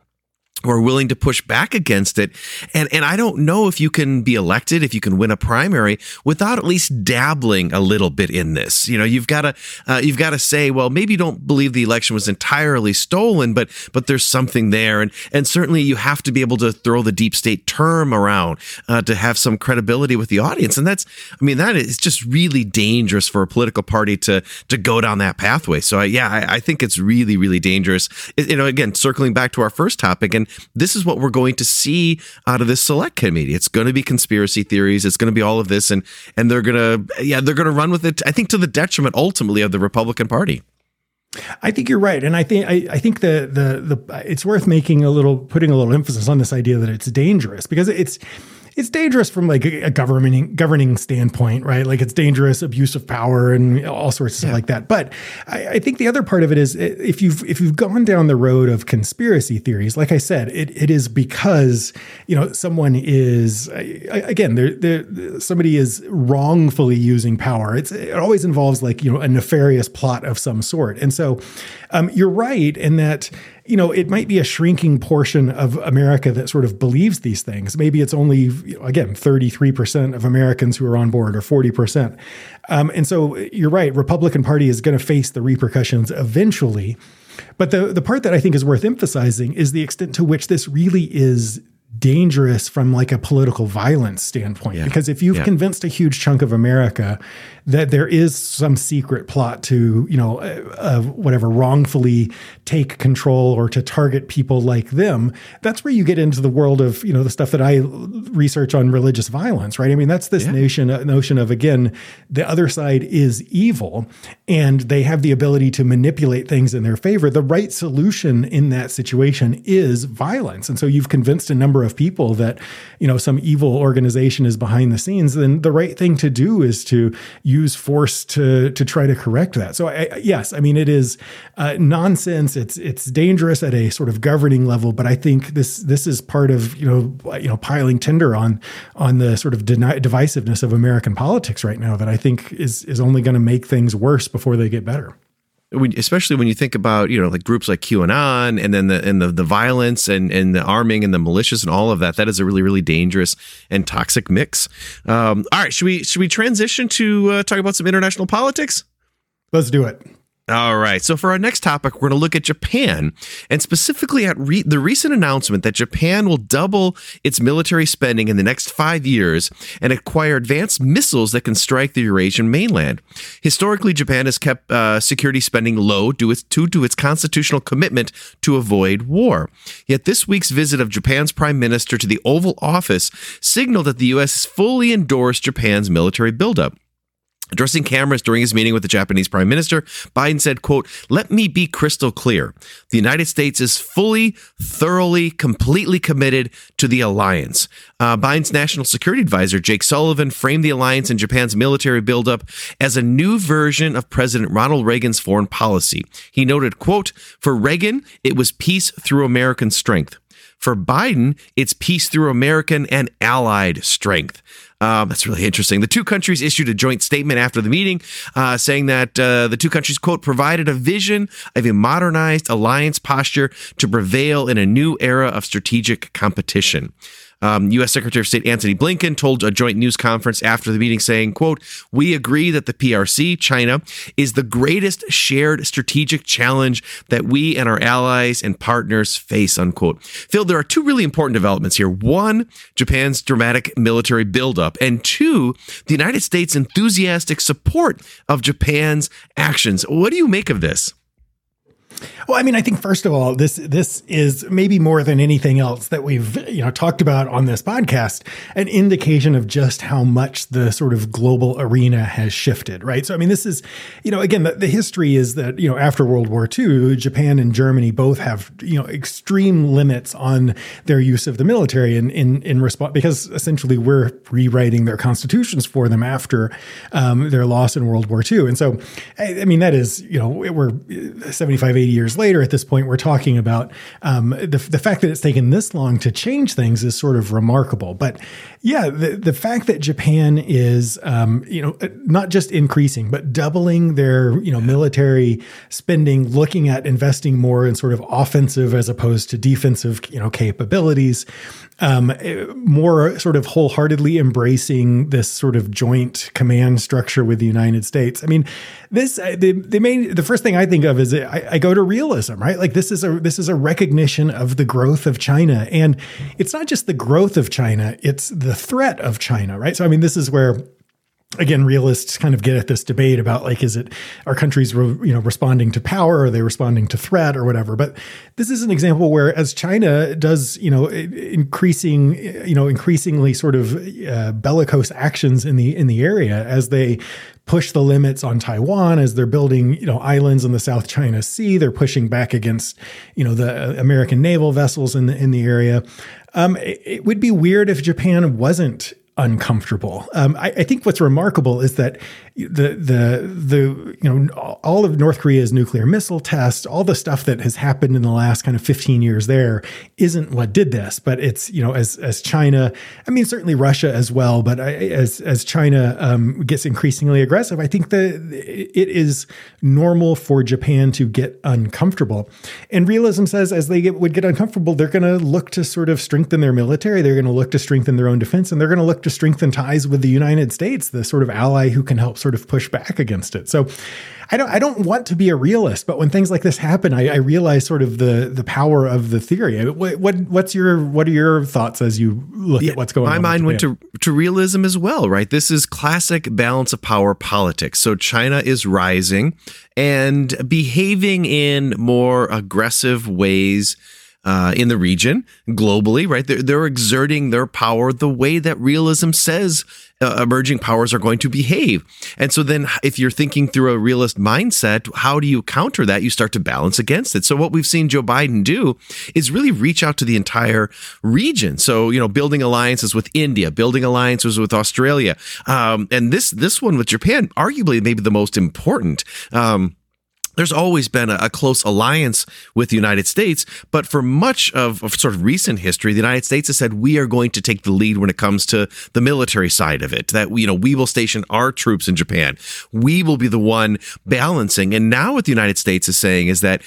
who are willing to push back against it. And I don't know if you can be elected, if you can win a primary without at least dabbling a little bit in this. You know, you've got to say, well, maybe you don't believe the election was entirely stolen, but there's something there. And certainly you have to be able to throw the deep state term around to have some credibility with the audience. And that is just really dangerous for a political party to go down that pathway. So I think it's really, really dangerous. You know, again, circling back to our first topic, and this is what we're going to see out of this select committee. It's going to be conspiracy theories. It's going to be all of this. And they're going to run with it, I think, to the detriment ultimately of the Republican Party. I think you're right. And I think the it's worth putting a little emphasis on this idea that it's dangerous, because it's dangerous from, like, a governing standpoint, right? Like, it's dangerous, abuse of power and all sorts of stuff like that. But I think the other part of it is, if you've gone down the road of conspiracy theories, like I said, it is because, you know, someone is, again, somebody is wrongfully using power. It always involves, like, you know, a nefarious plot of some sort. And so you're right in that, you know, it might be a shrinking portion of America that sort of believes these things. Maybe it's only, again, 33% of Americans who are on board, or 40%. And so you're right. Republican Party is going to face the repercussions eventually. But the part that I think is worth emphasizing is the extent to which this really is dangerous from, like, a political violence standpoint, because if you've convinced a huge chunk of America that there is some secret plot to, you know, whatever, wrongfully take control or to target people like them, that's where you get into the world of, you know, the stuff that I research on religious violence, right? I mean, that's this notion of, again, the other side is evil and they have the ability to manipulate things in their favor. The right solution in that situation is violence. And so you've convinced a number of people that, you know, some evil organization is behind the scenes, then the right thing to do is to use use force to try to correct that. So yes, I mean, it is nonsense. It's dangerous at a sort of governing level, but I think this is part of, you know, piling tinder on the sort of divisiveness of American politics right now that I think is only going to make things worse before they get better. Especially when you think about, you know, like groups like QAnon and then the violence and the arming and the militias and all of that. That is a really, really dangerous and toxic mix. All right. Should we transition to talk about some international politics? Let's do it. All right. So for our next topic, we're going to look at Japan and specifically at the recent announcement that Japan will double its military spending in the next 5 years and acquire advanced missiles that can strike the Eurasian mainland. Historically, Japan has kept security spending low due to its constitutional commitment to avoid war. Yet this week's visit of Japan's prime minister to the Oval Office signaled that the U.S. has fully endorsed Japan's military buildup. Addressing cameras during his meeting with the Japanese prime minister, Biden said, quote, "Let me be crystal clear. The United States is fully, thoroughly, completely committed to the alliance." Biden's national security advisor, Jake Sullivan, framed the alliance and Japan's military buildup as a new version of President Ronald Reagan's foreign policy. He noted, quote, "For Reagan, it was peace through American strength. For Biden, it's peace through American and allied strength." That's really interesting. The two countries issued a joint statement after the meeting saying that the two countries, quote, "provided a vision of a modernized alliance posture to prevail in a new era of strategic competition." U.S. Secretary of State Antony Blinken told a joint news conference after the meeting saying, quote, "We agree that the PRC, China, is the greatest shared strategic challenge that we and our allies and partners face," unquote. Phil, there are two really important developments here. One, Japan's dramatic military buildup, and two, the United States' enthusiastic support of Japan's actions. What do you make of this? Well, I mean, I think, first of all, this is maybe more than anything else that we've, you know, talked about on this podcast, an indication of just how much the sort of global arena has shifted, right? So, I mean, this is, you know, again, the history is that, you know, after World War II, Japan and Germany both have, you know, extreme limits on their use of the military in response, because essentially we're rewriting their constitutions for them after their loss in World War II. And so, I mean, that is, you know, we're 75, 80 years later at this point, we're talking about the fact that it's taken this long to change things is sort of remarkable. But yeah, the fact that Japan is, you know, not just increasing, but doubling their, you know, military spending, looking at investing more in sort of offensive as opposed to defensive, you know, capabilities, more sort of wholeheartedly embracing this sort of joint command structure with the United States. I mean, this, the first thing I think of is I go to realism, right? Like this is a recognition of the growth of China. And it's not just the growth of China, it's the threat of China, right? So, I mean, this is where, again, realists kind of get at this debate about, like, is it, are countries, you know, responding to power? Are they responding to threat or whatever? But this is an example where, as China does, you know, increasingly sort of bellicose actions in the area, as they push the limits on Taiwan, as they're building, you know, islands in the South China Sea, they're pushing back against, you know, the American naval vessels in the area. It would be weird if Japan wasn't uncomfortable. I think what's remarkable is that the you know, all of North Korea's nuclear missile tests, all the stuff that has happened in the last kind of 15 years there isn't what did this, but it's, you know, as China, I mean, certainly Russia as well, but as China gets increasingly aggressive, I think that it is normal for Japan to get uncomfortable. And realism says as they would get uncomfortable, they're going to look to sort of strengthen their military, they're going to look to strengthen their own defense, and they're going to look to strengthen ties with the United States, the sort of ally who can help sort of push back against it. So I don't want to be a realist, but when things like this happen, I realize sort of the power of the theory. What are your thoughts as you look at what's going on? My mind went to realism as well, right? This is classic balance of power politics. So China is rising and behaving in more aggressive ways in the region, globally, right? They're exerting their power the way that realism says emerging powers are going to behave. And so then if you're thinking through a realist mindset, how do you counter that? You start to balance against it. So what we've seen Joe Biden do is really reach out to the entire region. So, you know, building alliances with India, building alliances with Australia, and this one with Japan, arguably maybe the most important. There's always been a close alliance with the United States, but for much of sort of recent history, the United States has said we are going to take the lead when it comes to the military side of it, that we will station our troops in Japan. We will be the one balancing. And now what the United States is saying is that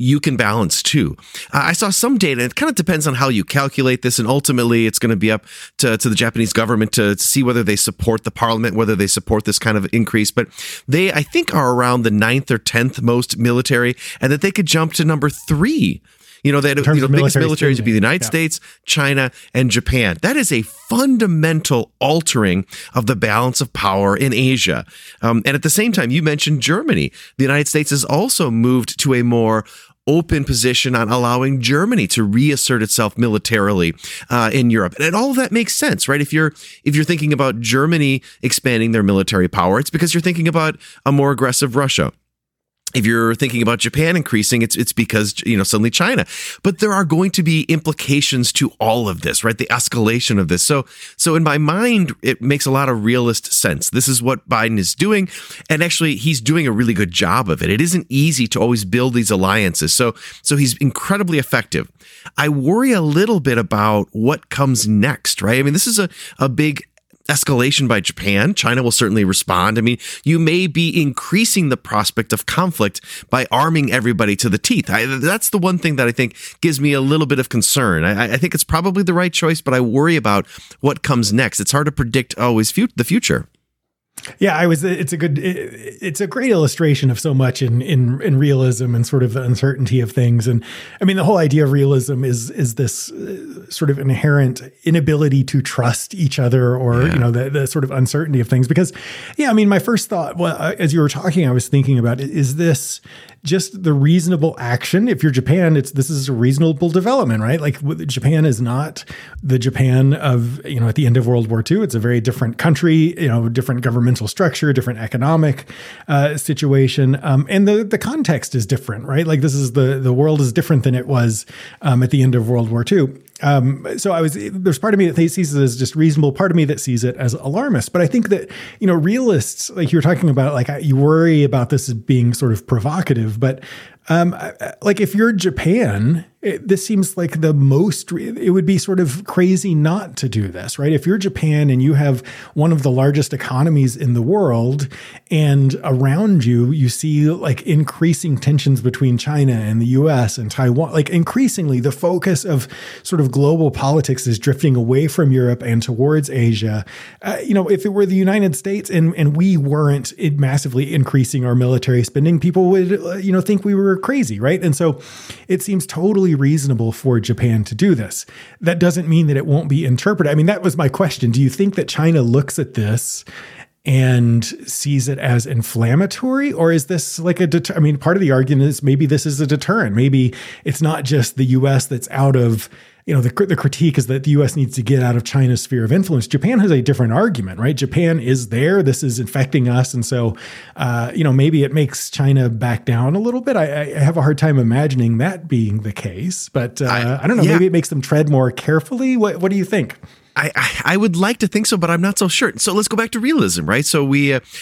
you can balance too. I saw some data. It kind of depends on how you calculate this. And ultimately, it's going to be up to the Japanese government to see whether they support the parliament, whether they support this kind of increase. But they, I think, are around the 9th or 10th most military, and that they could jump to number 3. They had biggest military to be the United States, China, and Japan. That is a fundamental altering of the balance of power in Asia. And at the same time, you mentioned Germany. The United States has also moved to a more open position on allowing Germany to reassert itself militarily in Europe. And all of that makes sense, right? If you're thinking about Germany expanding their military power, it's because you're thinking about a more aggressive Russia. If you're thinking about Japan increasing, it's because, suddenly China. But there are going to be implications to all of this, right? The escalation of this. So in my mind, it makes a lot of realist sense. This is what Biden is doing. And actually, he's doing a really good job of it. It isn't easy to always build these alliances. So he's incredibly effective. I worry a little bit about what comes next, right? I mean, this is a big escalation by Japan. China will certainly respond. I mean, you may be increasing the prospect of conflict by arming everybody to the teeth. That's the one thing that I think gives me a little bit of concern. I think it's probably the right choice, but I worry about what comes next. It's hard to predict always the future. Yeah, it's a great illustration of so much in realism and sort of the uncertainty of things. And I mean, the whole idea of realism is this sort of inherent inability to trust each other or, the sort of uncertainty of things. Because, my first thought, as you were talking, I was thinking about, is this just the reasonable action? If you're Japan, this is a reasonable development, right? Like Japan is not the Japan of, at the end of World War II. It's a very different country, different governmental structure, different economic situation. And the context is different, right? Like this is the world is different than it was at the end of World War II. There's part of me that sees it as just reasonable, part of me that sees it as alarmist. But I think that, realists, like you're talking about, like you worry about this as being sort of provocative, but like if you're Japan, this seems like it would be sort of crazy not to do this, right? If you're Japan and you have one of the largest economies in the world and around you see like increasing tensions between China and the US and Taiwan, like increasingly the focus of sort of global politics is drifting away from Europe and towards Asia. If it were the United States and we weren't massively increasing our military spending, people would, think we were crazy, right? And so it seems totally reasonable for Japan to do this. That doesn't mean that it won't be interpreted. I mean, that was my question. Do you think that China looks at this and sees it as inflammatory, or is this like part of the argument is maybe this is a deterrent. Maybe it's not just the U.S. that's out of, the critique is that the U.S. needs to get out of China's sphere of influence. Japan has a different argument, right? Japan is there. This is infecting us. And so, maybe it makes China back down a little bit. I have a hard time imagining that being the case, but I don't know. Yeah. Maybe it makes them tread more carefully. What do you think? I would like to think so, but I'm not so sure. So let's go back to realism, right? So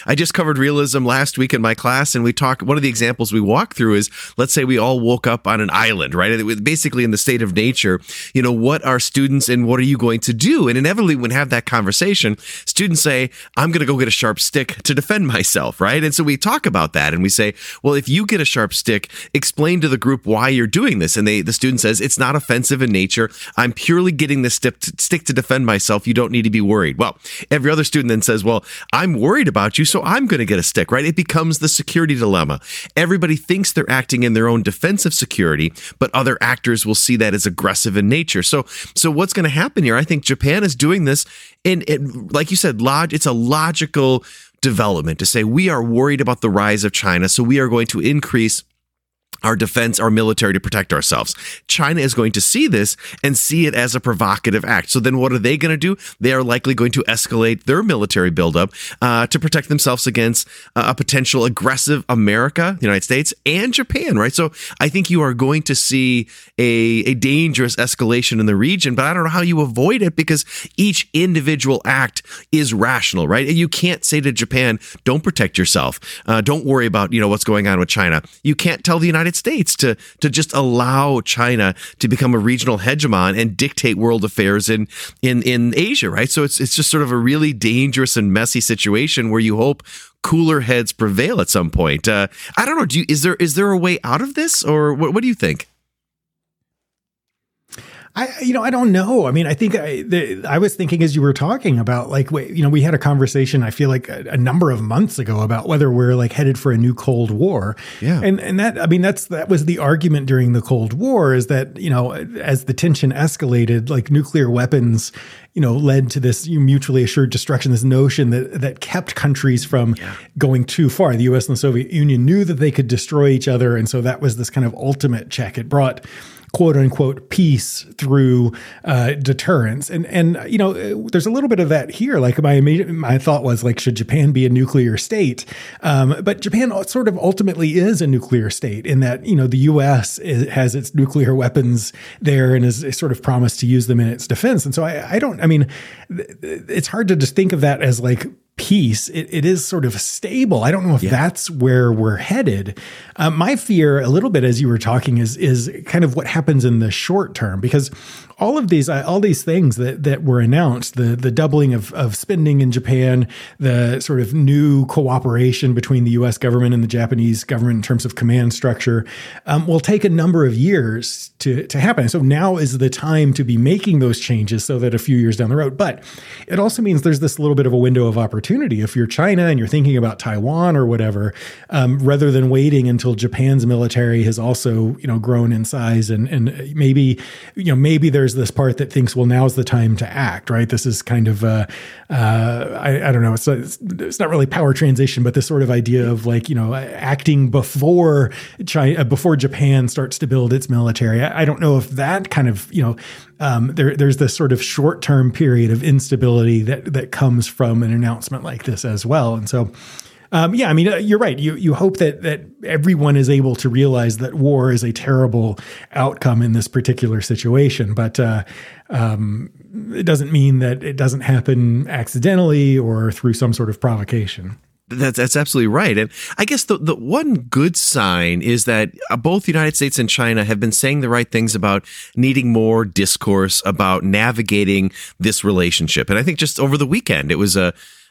I just covered realism last week in my class, and one of the examples we walk through is, let's say we all woke up on an island, right? Basically in the state of nature, what are students and what are you going to do? And inevitably when we have that conversation, students say, I'm going to go get a sharp stick to defend myself, right? And so we talk about that and we say, well, if you get a sharp stick, explain to the group why you're doing this. And the student says, it's not offensive in nature. I'm purely getting this stick to defend myself, you don't need to be worried. Well, every other student then says, well, I'm worried about you, so I'm going to get a stick, right? It becomes the security dilemma. Everybody thinks they're acting in their own defensive security, but other actors will see that as aggressive in nature. So what's going to happen here? I think Japan is doing this, and like you said, it's a logical development to say we are worried about the rise of China, so we are going to increase our defense, our military to protect ourselves. China is going to see this and see it as a provocative act. So then what are they going to do? They are likely going to escalate their military buildup to protect themselves against a potential aggressive America, the United States, and Japan, right? So I think you are going to see a dangerous escalation in the region, but I don't know how you avoid it because each individual act is rational, right? You can't say to Japan, don't protect yourself. Don't worry about, you know, what's going on with China. You can't tell the United States to just allow China to become a regional hegemon and dictate world affairs in Asia, right? So it's just sort of a really dangerous and messy situation where you hope cooler heads prevail at some point. I don't know. Is there a way out of this, or what do you think? I don't know. I mean, I think I was thinking as you were talking about, like, we had a conversation, I feel like a number of months ago, about whether we're like headed for a new Cold War. Yeah. And that, I mean, that was the argument during the Cold War, is that, you know, as the tension escalated, like nuclear weapons, you know, led to this mutually assured destruction, this notion that kept countries from going too far. The US and the Soviet Union knew that they could destroy each other. And so that was this kind of ultimate check. It brought quote unquote peace through deterrence. And, you know, there's a little bit of that here. Like my thought was, like, should Japan be a nuclear state? But Japan sort of ultimately is a nuclear state in that, you know, the US has its nuclear weapons there and is sort of promised to use them in its defense. And so I mean, it's hard to just think of that as like peace. It is sort of stable. I don't know if that's where we're headed. My fear a little bit, as you were talking, is kind of what happens in the short term, because all these things that were announced, the doubling of spending in Japan, the sort of new cooperation between the US government and the Japanese government in terms of command structure, will take a number of years to happen. So now is the time to be making those changes so that a few years down the road. But it also means there's this little bit of a window of opportunity if you're China and you're thinking about Taiwan or whatever, rather than waiting until Japan's military has also, you know, grown in size and maybe, you know, maybe there's this part that thinks, well, now's the time to act, right? This is kind of I don't know, it's not really power transition, but this sort of idea of, like, you know, acting before China, before Japan starts to build its military. I don't know if that kind of, you know, there's this sort of short-term period of instability that comes from an announcement like this as well. And so, I mean, you're right. You hope that everyone is able to realize that war is a terrible outcome in this particular situation, but it doesn't mean that it doesn't happen accidentally or through some sort of provocation. That's absolutely right. And I guess the one good sign is that both the United States and China have been saying the right things about needing more discourse about navigating this relationship. And I think just over the weekend, it was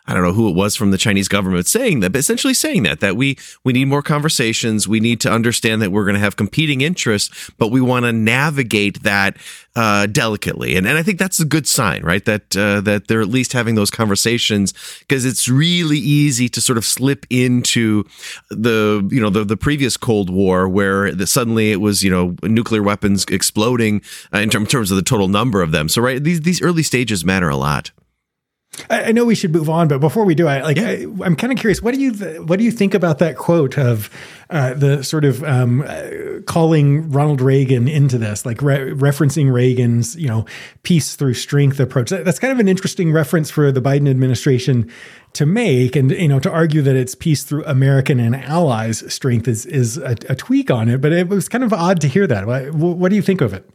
I don't know who it was from the Chinese government saying that, but essentially saying that we need more conversations. We need to understand that we're going to have competing interests, but we want to navigate that delicately. And I think that's a good sign, right? That they're at least having those conversations, because it's really easy to sort of slip into the previous Cold War, where suddenly it was, you know, nuclear weapons exploding in terms of the total number of them. So, right, these early stages matter a lot. I know we should move on, but before we do, I'm kind of curious. What do you think about that quote of the sort of calling Ronald Reagan into this, like referencing Reagan's, you know, peace through strength approach? That's kind of an interesting reference for the Biden administration to make, and, you know, to argue that it's peace through American and allies' strength is a tweak on it. But it was kind of odd to hear that. What do you think of it?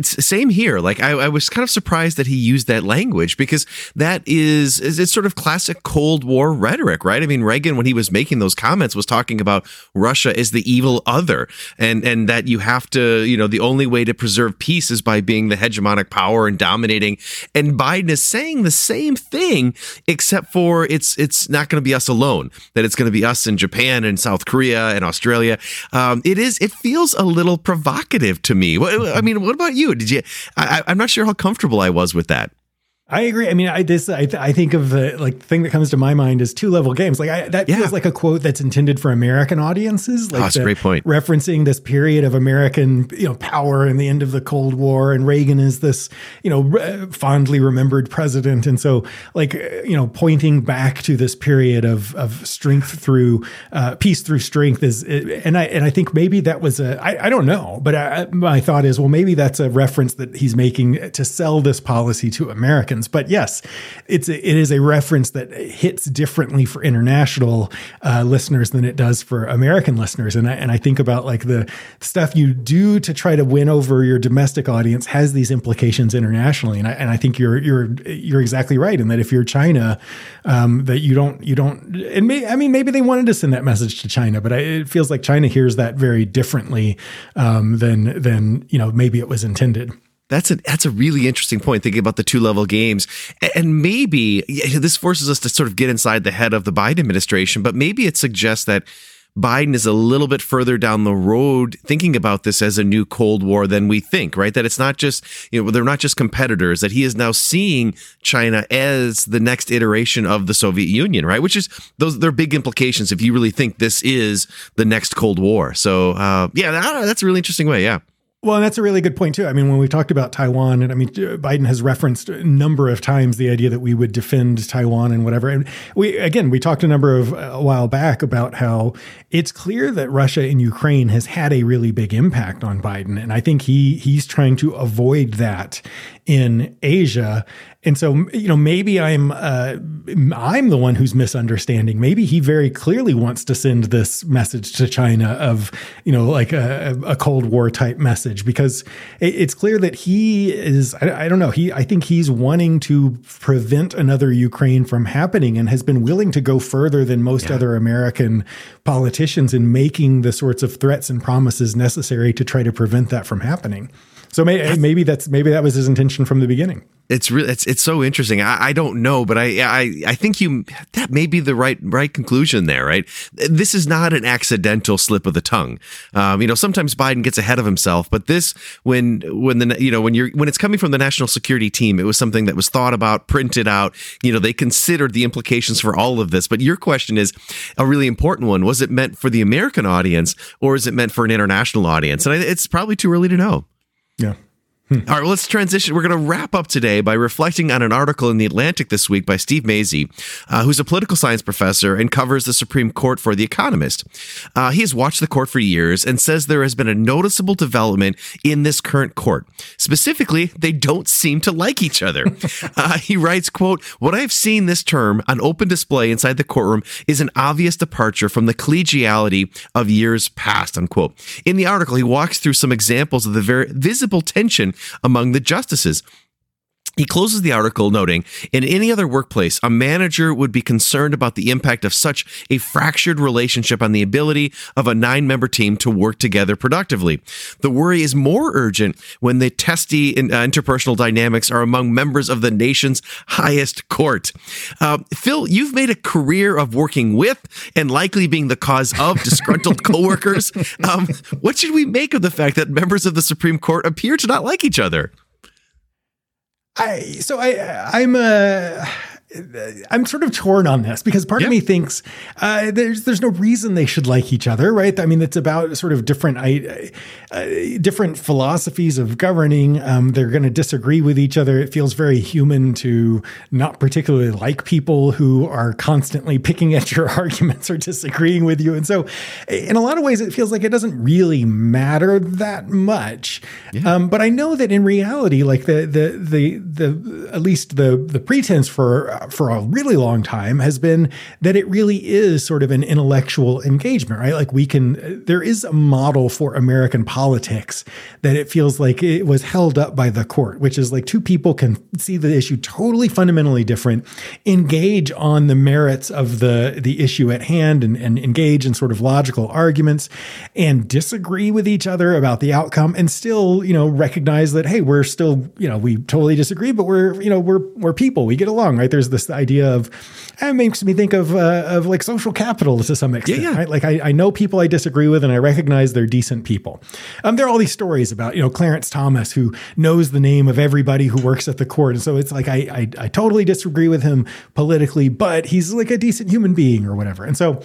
Same here. Like, I was kind of surprised that he used that language, because that it's sort of classic Cold War rhetoric, right? I mean, Reagan, when he was making those comments, was talking about Russia as the evil other, and that you have to, you know, the only way to preserve peace is by being the hegemonic power and dominating. And Biden is saying the same thing, except for it's not going to be us alone, that it's going to be us in Japan and South Korea and Australia. It feels a little provocative to me. I mean, what about you? I'm not sure how comfortable I was with that. I agree. I mean, I think of the like thing that comes to my mind is Two Level Games. Like that feels like a quote that's intended for American audiences. Like, oh, that's a great point. Referencing this period of American, power and the end of the Cold War, and Reagan is this, fondly remembered president. And so, like, pointing back to this period of strength through peace through strength is, and I think maybe that was I don't know, but my thought is, well, maybe that's a reference that he's making to sell this policy to Americans. But yes, it is a reference that hits differently for international listeners than it does for American listeners. And I think about like the stuff you do to try to win over your domestic audience has these implications internationally. And I think you're exactly right in that if you're China, that you don't. Maybe they wanted to send that message to China, but it feels like China hears that very differently than maybe it was intended. That's a really interesting point, thinking about the two-level games. And maybe this forces us to sort of get inside the head of the Biden administration, but maybe it suggests that Biden is a little bit further down the road thinking about this as a new Cold War than we think, right? That it's not just, they're not just competitors, that he is now seeing China as the next iteration of the Soviet Union, right? Which is, they're big implications if you really think this is the next Cold War. So that's a really interesting way, yeah. Well, and that's a really good point, too. I mean, when we talked about Taiwan, and I mean, Biden has referenced a number of times the idea that we would defend Taiwan and whatever. And we talked a while back about how it's clear that Russia in Ukraine has had a really big impact on Biden. And I think he's trying to avoid that in Asia. And so, maybe I'm the one who's misunderstanding. Maybe he very clearly wants to send this message to China of, like a Cold War type message, because it's clear that he is, I don't know. I think he's wanting to prevent another Ukraine from happening and has been willing to go further than most other American politicians in making the sorts of threats and promises necessary to try to prevent that from happening. So maybe that was his intention from the beginning. It's really it's so interesting. I don't know, but I think that may be the right conclusion there. Right, this is not an accidental slip of the tongue. Sometimes Biden gets ahead of himself, but this when it's coming from the national security team, it was something that was thought about, printed out. They considered the implications for all of this. But your question is a really important one: was it meant for the American audience, or is it meant for an international audience? And it's probably too early to know. Yeah. All right, well, let's transition. We're going to wrap up today by reflecting on an article in The Atlantic this week by Steve Mazie, who's a political science professor and covers the Supreme Court for The Economist. He has watched the court for years and says there has been a noticeable development in this current court. Specifically, they don't seem to like each other. He writes, quote, "What I've seen this term on open display inside the courtroom is an obvious departure from the collegiality of years past," unquote. In the article, he walks through some examples of the very visible tension among the justices. He closes the article noting, "In any other workplace, a manager would be concerned about the impact of such a fractured relationship on the ability of a 9-member team to work together productively. The worry is more urgent when the testy interpersonal dynamics are among members of the nation's highest court." Phil, you've made a career of working with and likely being the cause of disgruntled coworkers. What should we make of the fact that members of the Supreme Court appear to not like each other? I'm sort of torn on this because part of me thinks there's no reason they should like each other, right? I mean, it's about sort of different philosophies of governing. They're going to disagree with each other. It feels very human to not particularly like people who are constantly picking at your arguments or disagreeing with you. And so in a lot of ways, it feels like it doesn't really matter that much. Yeah. But I know that in reality, like the at least the pretense for a really long time has been that it really is sort of an intellectual engagement, right? Like there is a model for American politics that it feels like it was held up by the court, which is like two people can see the issue totally fundamentally different, engage on the merits of the issue at hand and engage in sort of logical arguments and disagree with each other about the outcome and still, recognize that, hey, we're still, we totally disagree, but we're people, we get along. Right. There's is this idea of, it makes me think of like social capital to some extent, right? Like I know people I disagree with and I recognize they're decent people. There are all these stories about, you know, Clarence Thomas, who knows the name of everybody who works at the court. And so it's like, I totally disagree with him politically, but he's like a decent human being or whatever. And so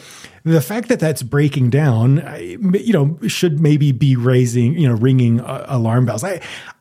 the fact that that's breaking down, you know, should maybe be raising, you know, ringing alarm bells.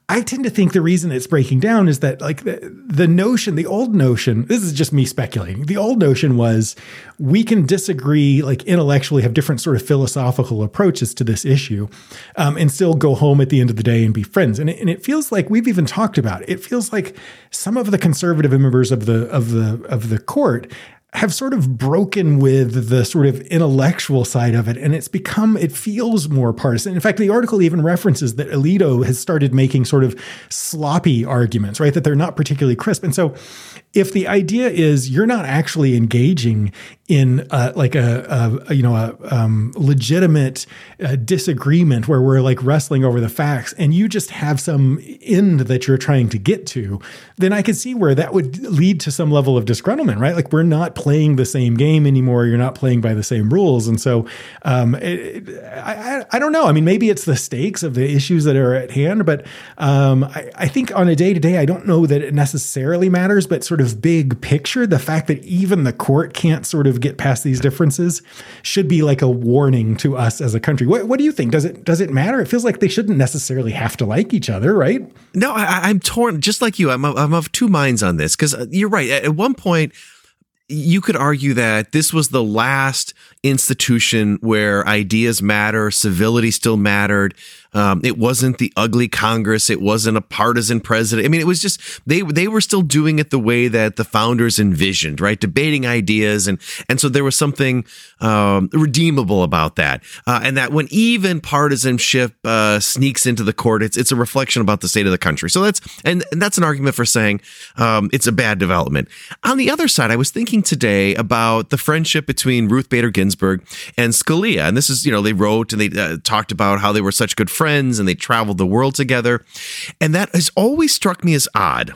I tend to think the reason it's breaking down is that like the notion, the old notion, this is just me speculating. The old notion was we can disagree, like intellectually have different sort of philosophical approaches to this issue and still go home at the end of the day and be friends. And it feels like we've even talked about it. It feels like some of the conservative members of the court have sort of broken with the sort of intellectual side of it. And it's become, it feels more partisan. In fact, the article even references that Alito has started making sort of sloppy arguments, right? That they're not particularly crisp. And so if the idea is you're not actually engaging in like a legitimate disagreement where we're like wrestling over the facts and you just have some end that you're trying to get to, then I could see where that would lead to some level of disgruntlement, right? Like we're not playing the same game anymore. You're not playing by the same rules. And so I don't know. I mean, maybe it's the stakes of the issues that are at hand, but I think on a day-to-day, I don't know that it necessarily matters, but sort of big picture, the fact that even the court can't sort of get past these differences should be like a warning to us as a country. What do you think? Does it matter? It feels like they shouldn't necessarily have to like each other, right? No, I'm torn. Just like you, I'm of two minds on this because you're right. At one point, you could argue that this was the last institution where ideas matter, civility still mattered. It wasn't the ugly Congress. It wasn't a partisan president. I mean, it was just they were still doing it the way that the founders envisioned, right? Debating ideas. And so there was something redeemable about that. And that when even partisanship sneaks into the court, it's a reflection about the state of the country. So that's an argument for saying it's a bad development. On the other side, I was thinking today about the friendship between Ruth Bader Ginsburg and Scalia. And this is, you know, they wrote and they talked about how they were such good friends and they traveled the world together. And that has always struck me as odd.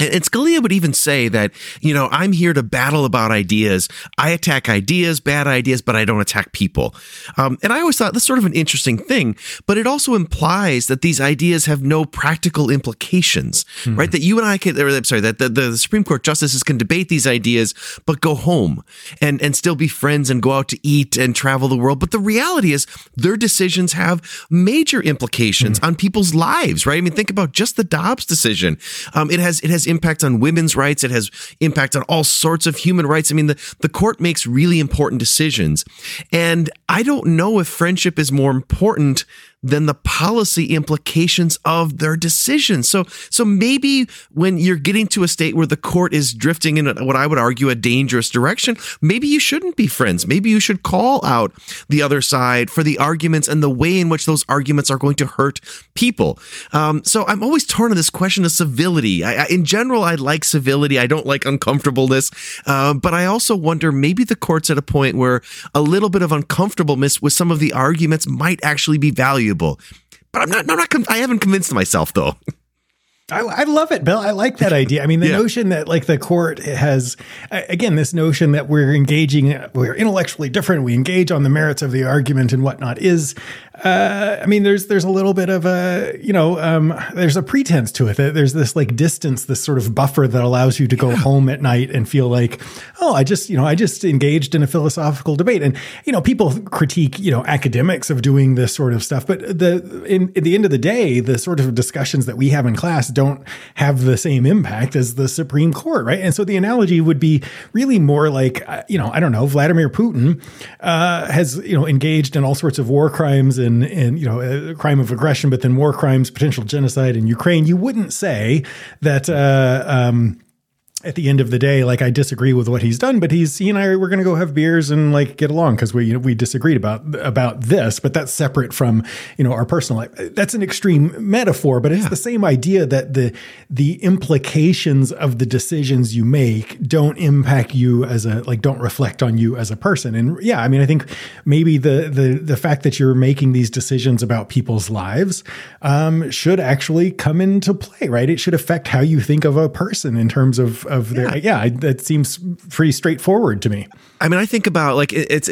And Scalia would even say that, you know, I'm here to battle about ideas. I attack ideas, bad ideas, but I don't attack people. And I always thought that's sort of an interesting thing, but it also implies that these ideas have no practical implications, right? That you and I can, or I'm sorry, that the Supreme Court justices can debate these ideas, but go home and still be friends and go out to eat and travel the world. But the reality is their decisions have major implications on people's lives, right? I mean, think about just the Dobbs decision. It has impact on women's rights. It has impact on all sorts of human rights. I mean, the court makes really important decisions. And I don't know if friendship is more important than the policy implications of their decisions. So maybe when you're getting to a state where the court is drifting in what I would argue a dangerous direction, maybe you shouldn't be friends. Maybe you should call out the other side for the arguments and the way in which those arguments are going to hurt people. So I'm always torn on this question of civility. In general, I like civility. I don't like uncomfortableness. But I also wonder, maybe the court's at a point where a little bit of uncomfortableness with some of the arguments might actually be valuable. But I haven't convinced myself, though. I love it, Bill. I like that idea. I mean, the notion that like the court has, again, this notion that we're intellectually different. We engage on the merits of the argument and whatnot is, I mean, there's a little bit of a, you know, there's a pretense to it. There's this like distance, this sort of buffer that allows you to go home at night and feel like, oh, I just engaged in a philosophical debate. And, you know, people critique, you know, academics of doing this sort of stuff. But at the end of the day, the sort of discussions that we have in class don't have the same impact as the Supreme Court, right? And so the analogy would be really more like, you know, I don't know, Vladimir Putin has, you know, engaged in all sorts of war crimes and you know, crime of aggression, but then war crimes, potential genocide in Ukraine. You wouldn't say that at the end of the day, like I disagree with what he's done, but he and I were going to go have beers and like get along because we disagreed about this, but that's separate from, you know, our personal life. That's an extreme metaphor, but it's the same idea that the implications of the decisions you make don't impact you as a, like, don't reflect on you as a person. And yeah, I mean, I think maybe the fact that you're making these decisions about people's lives should actually come into play, right? It should affect how you think of a person in terms of of their, that seems pretty straightforward to me. I mean, I think about like, it's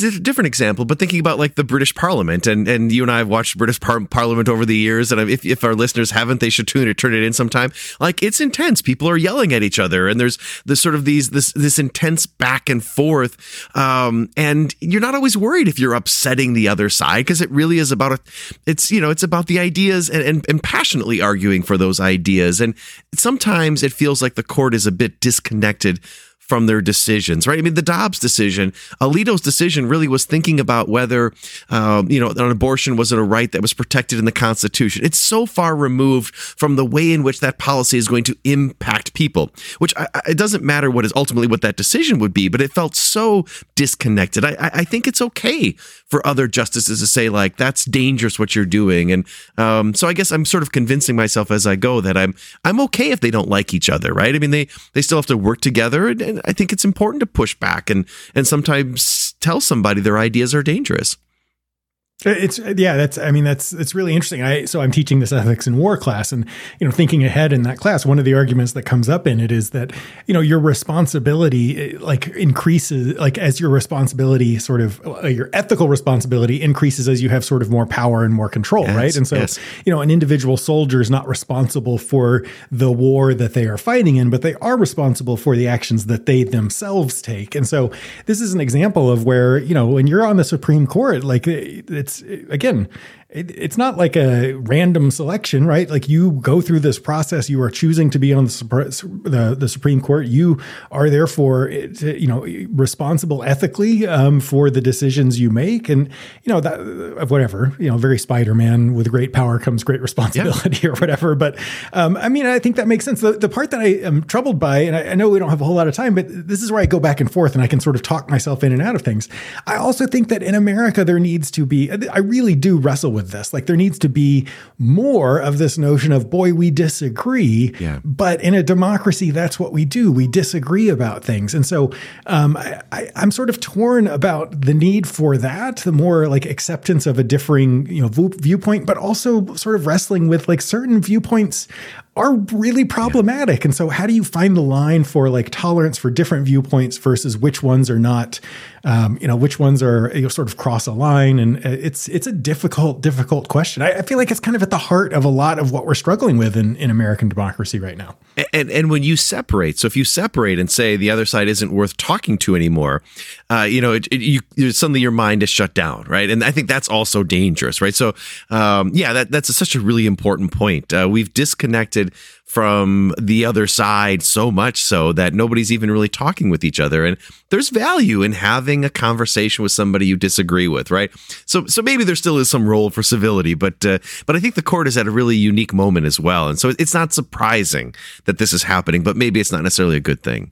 a different example, but thinking about like the British Parliament, and you and I have watched British Parliament over the years. And if our listeners haven't, they should turn it in sometime. Like, it's intense. People are yelling at each other, and there's this sort of this intense back and forth. And you're not always worried if you're upsetting the other side, because it really is about it's about the ideas and passionately arguing for those ideas. And sometimes it feels like the court is a bit disconnected from their decisions, right? I mean, the Dobbs decision, Alito's decision really was thinking about whether, an abortion wasn't a right that was protected in the Constitution. It's so far removed from the way in which that policy is going to impact people, which it doesn't matter what is ultimately what that decision would be, but it felt so disconnected. I think it's okay for other justices to say, like, that's dangerous what you're doing. And so I guess I'm sort of convincing myself as I go that I'm okay if they don't like each other, right? I mean, they still have to work together, and I think it's important to push back and sometimes tell somebody their ideas are dangerous. It's really interesting. So I'm teaching this ethics and war class, and, thinking ahead in that class, one of the arguments that comes up in it is that, your responsibility increases, as your responsibility sort of your ethical responsibility increases as you have sort of more power and more control. Yes, right. And so, an individual soldier is not responsible for the war that they are fighting in, but they are responsible for the actions that they themselves take. And so this is an example of where, when you're on the Supreme Court, it's not like a random selection, right? Like, you go through this process, you are choosing to be on the Supreme Court. You are therefore, responsible ethically for the decisions you make, and very Spider-Man, with great power comes great responsibility or whatever. But I think that makes sense. The part that I am troubled by, and I know we don't have a whole lot of time, but this is where I go back and forth, and I can sort of talk myself in and out of things. I also think that in America there needs to be, I really do wrestle with this. Like, there needs to be more of this notion of, boy, we disagree, but in a democracy, that's what we do. We disagree about things. And so I'm sort of torn about the need for that, the more like acceptance of a differing, viewpoint, but also sort of wrestling with like certain viewpoints are really problematic. And so how do you find the line for like tolerance for different viewpoints versus which ones are not, which ones are sort of cross a line? And it's a difficult question. I feel like it's kind of at the heart of a lot of what we're struggling with in American democracy right now. And when you separate, so if you separate and say the other side isn't worth talking to anymore, suddenly your mind is shut down, right? And I think that's also dangerous, right? So that's such a really important point. We've disconnected from the other side so much so that nobody's even really talking with each other. And there's value in having a conversation with somebody you disagree with, right? So maybe there still is some role for civility, but I think the court is at a really unique moment as well. And so it's not surprising that this is happening, but maybe it's not necessarily a good thing.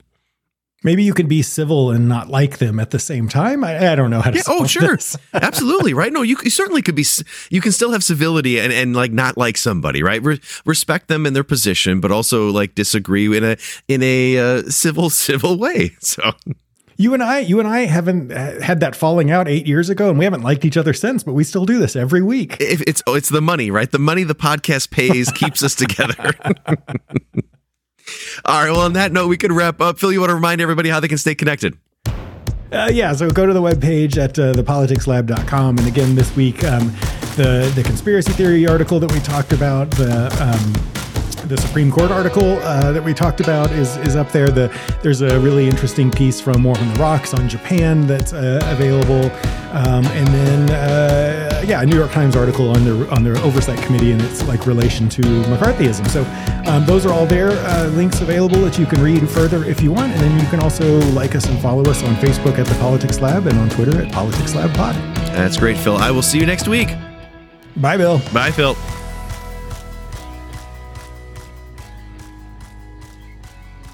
Maybe you can be civil and not like them at the same time. I don't know how to. Oh, sure. Absolutely. Right. No, you certainly could be. You can still have civility and like not like somebody. Right. Respect them in their position, but also like disagree in a civil way. So. You and I haven't had that falling out 8 years ago, and we haven't liked each other since, but we still do this every week. It's the money, right? The money the podcast pays keeps us together. All right. Well, on that note, we can wrap up. Phil, you want to remind everybody how they can stay connected? So go to the webpage at thepoliticslab.com. And again, this week, the conspiracy theory article that we talked about, the Supreme Court article that we talked about is up there. There's a really interesting piece from War on the Rocks on Japan that's available. And then, a New York Times article on their oversight committee and its like relation to McCarthyism. So those are all there, links available that you can read further if you want. And then you can also like us and follow us on Facebook at The Politics Lab and on Twitter at Politics Lab Pod. That's great, Phil. I will see you next week. Bye, Bill. Bye, Phil.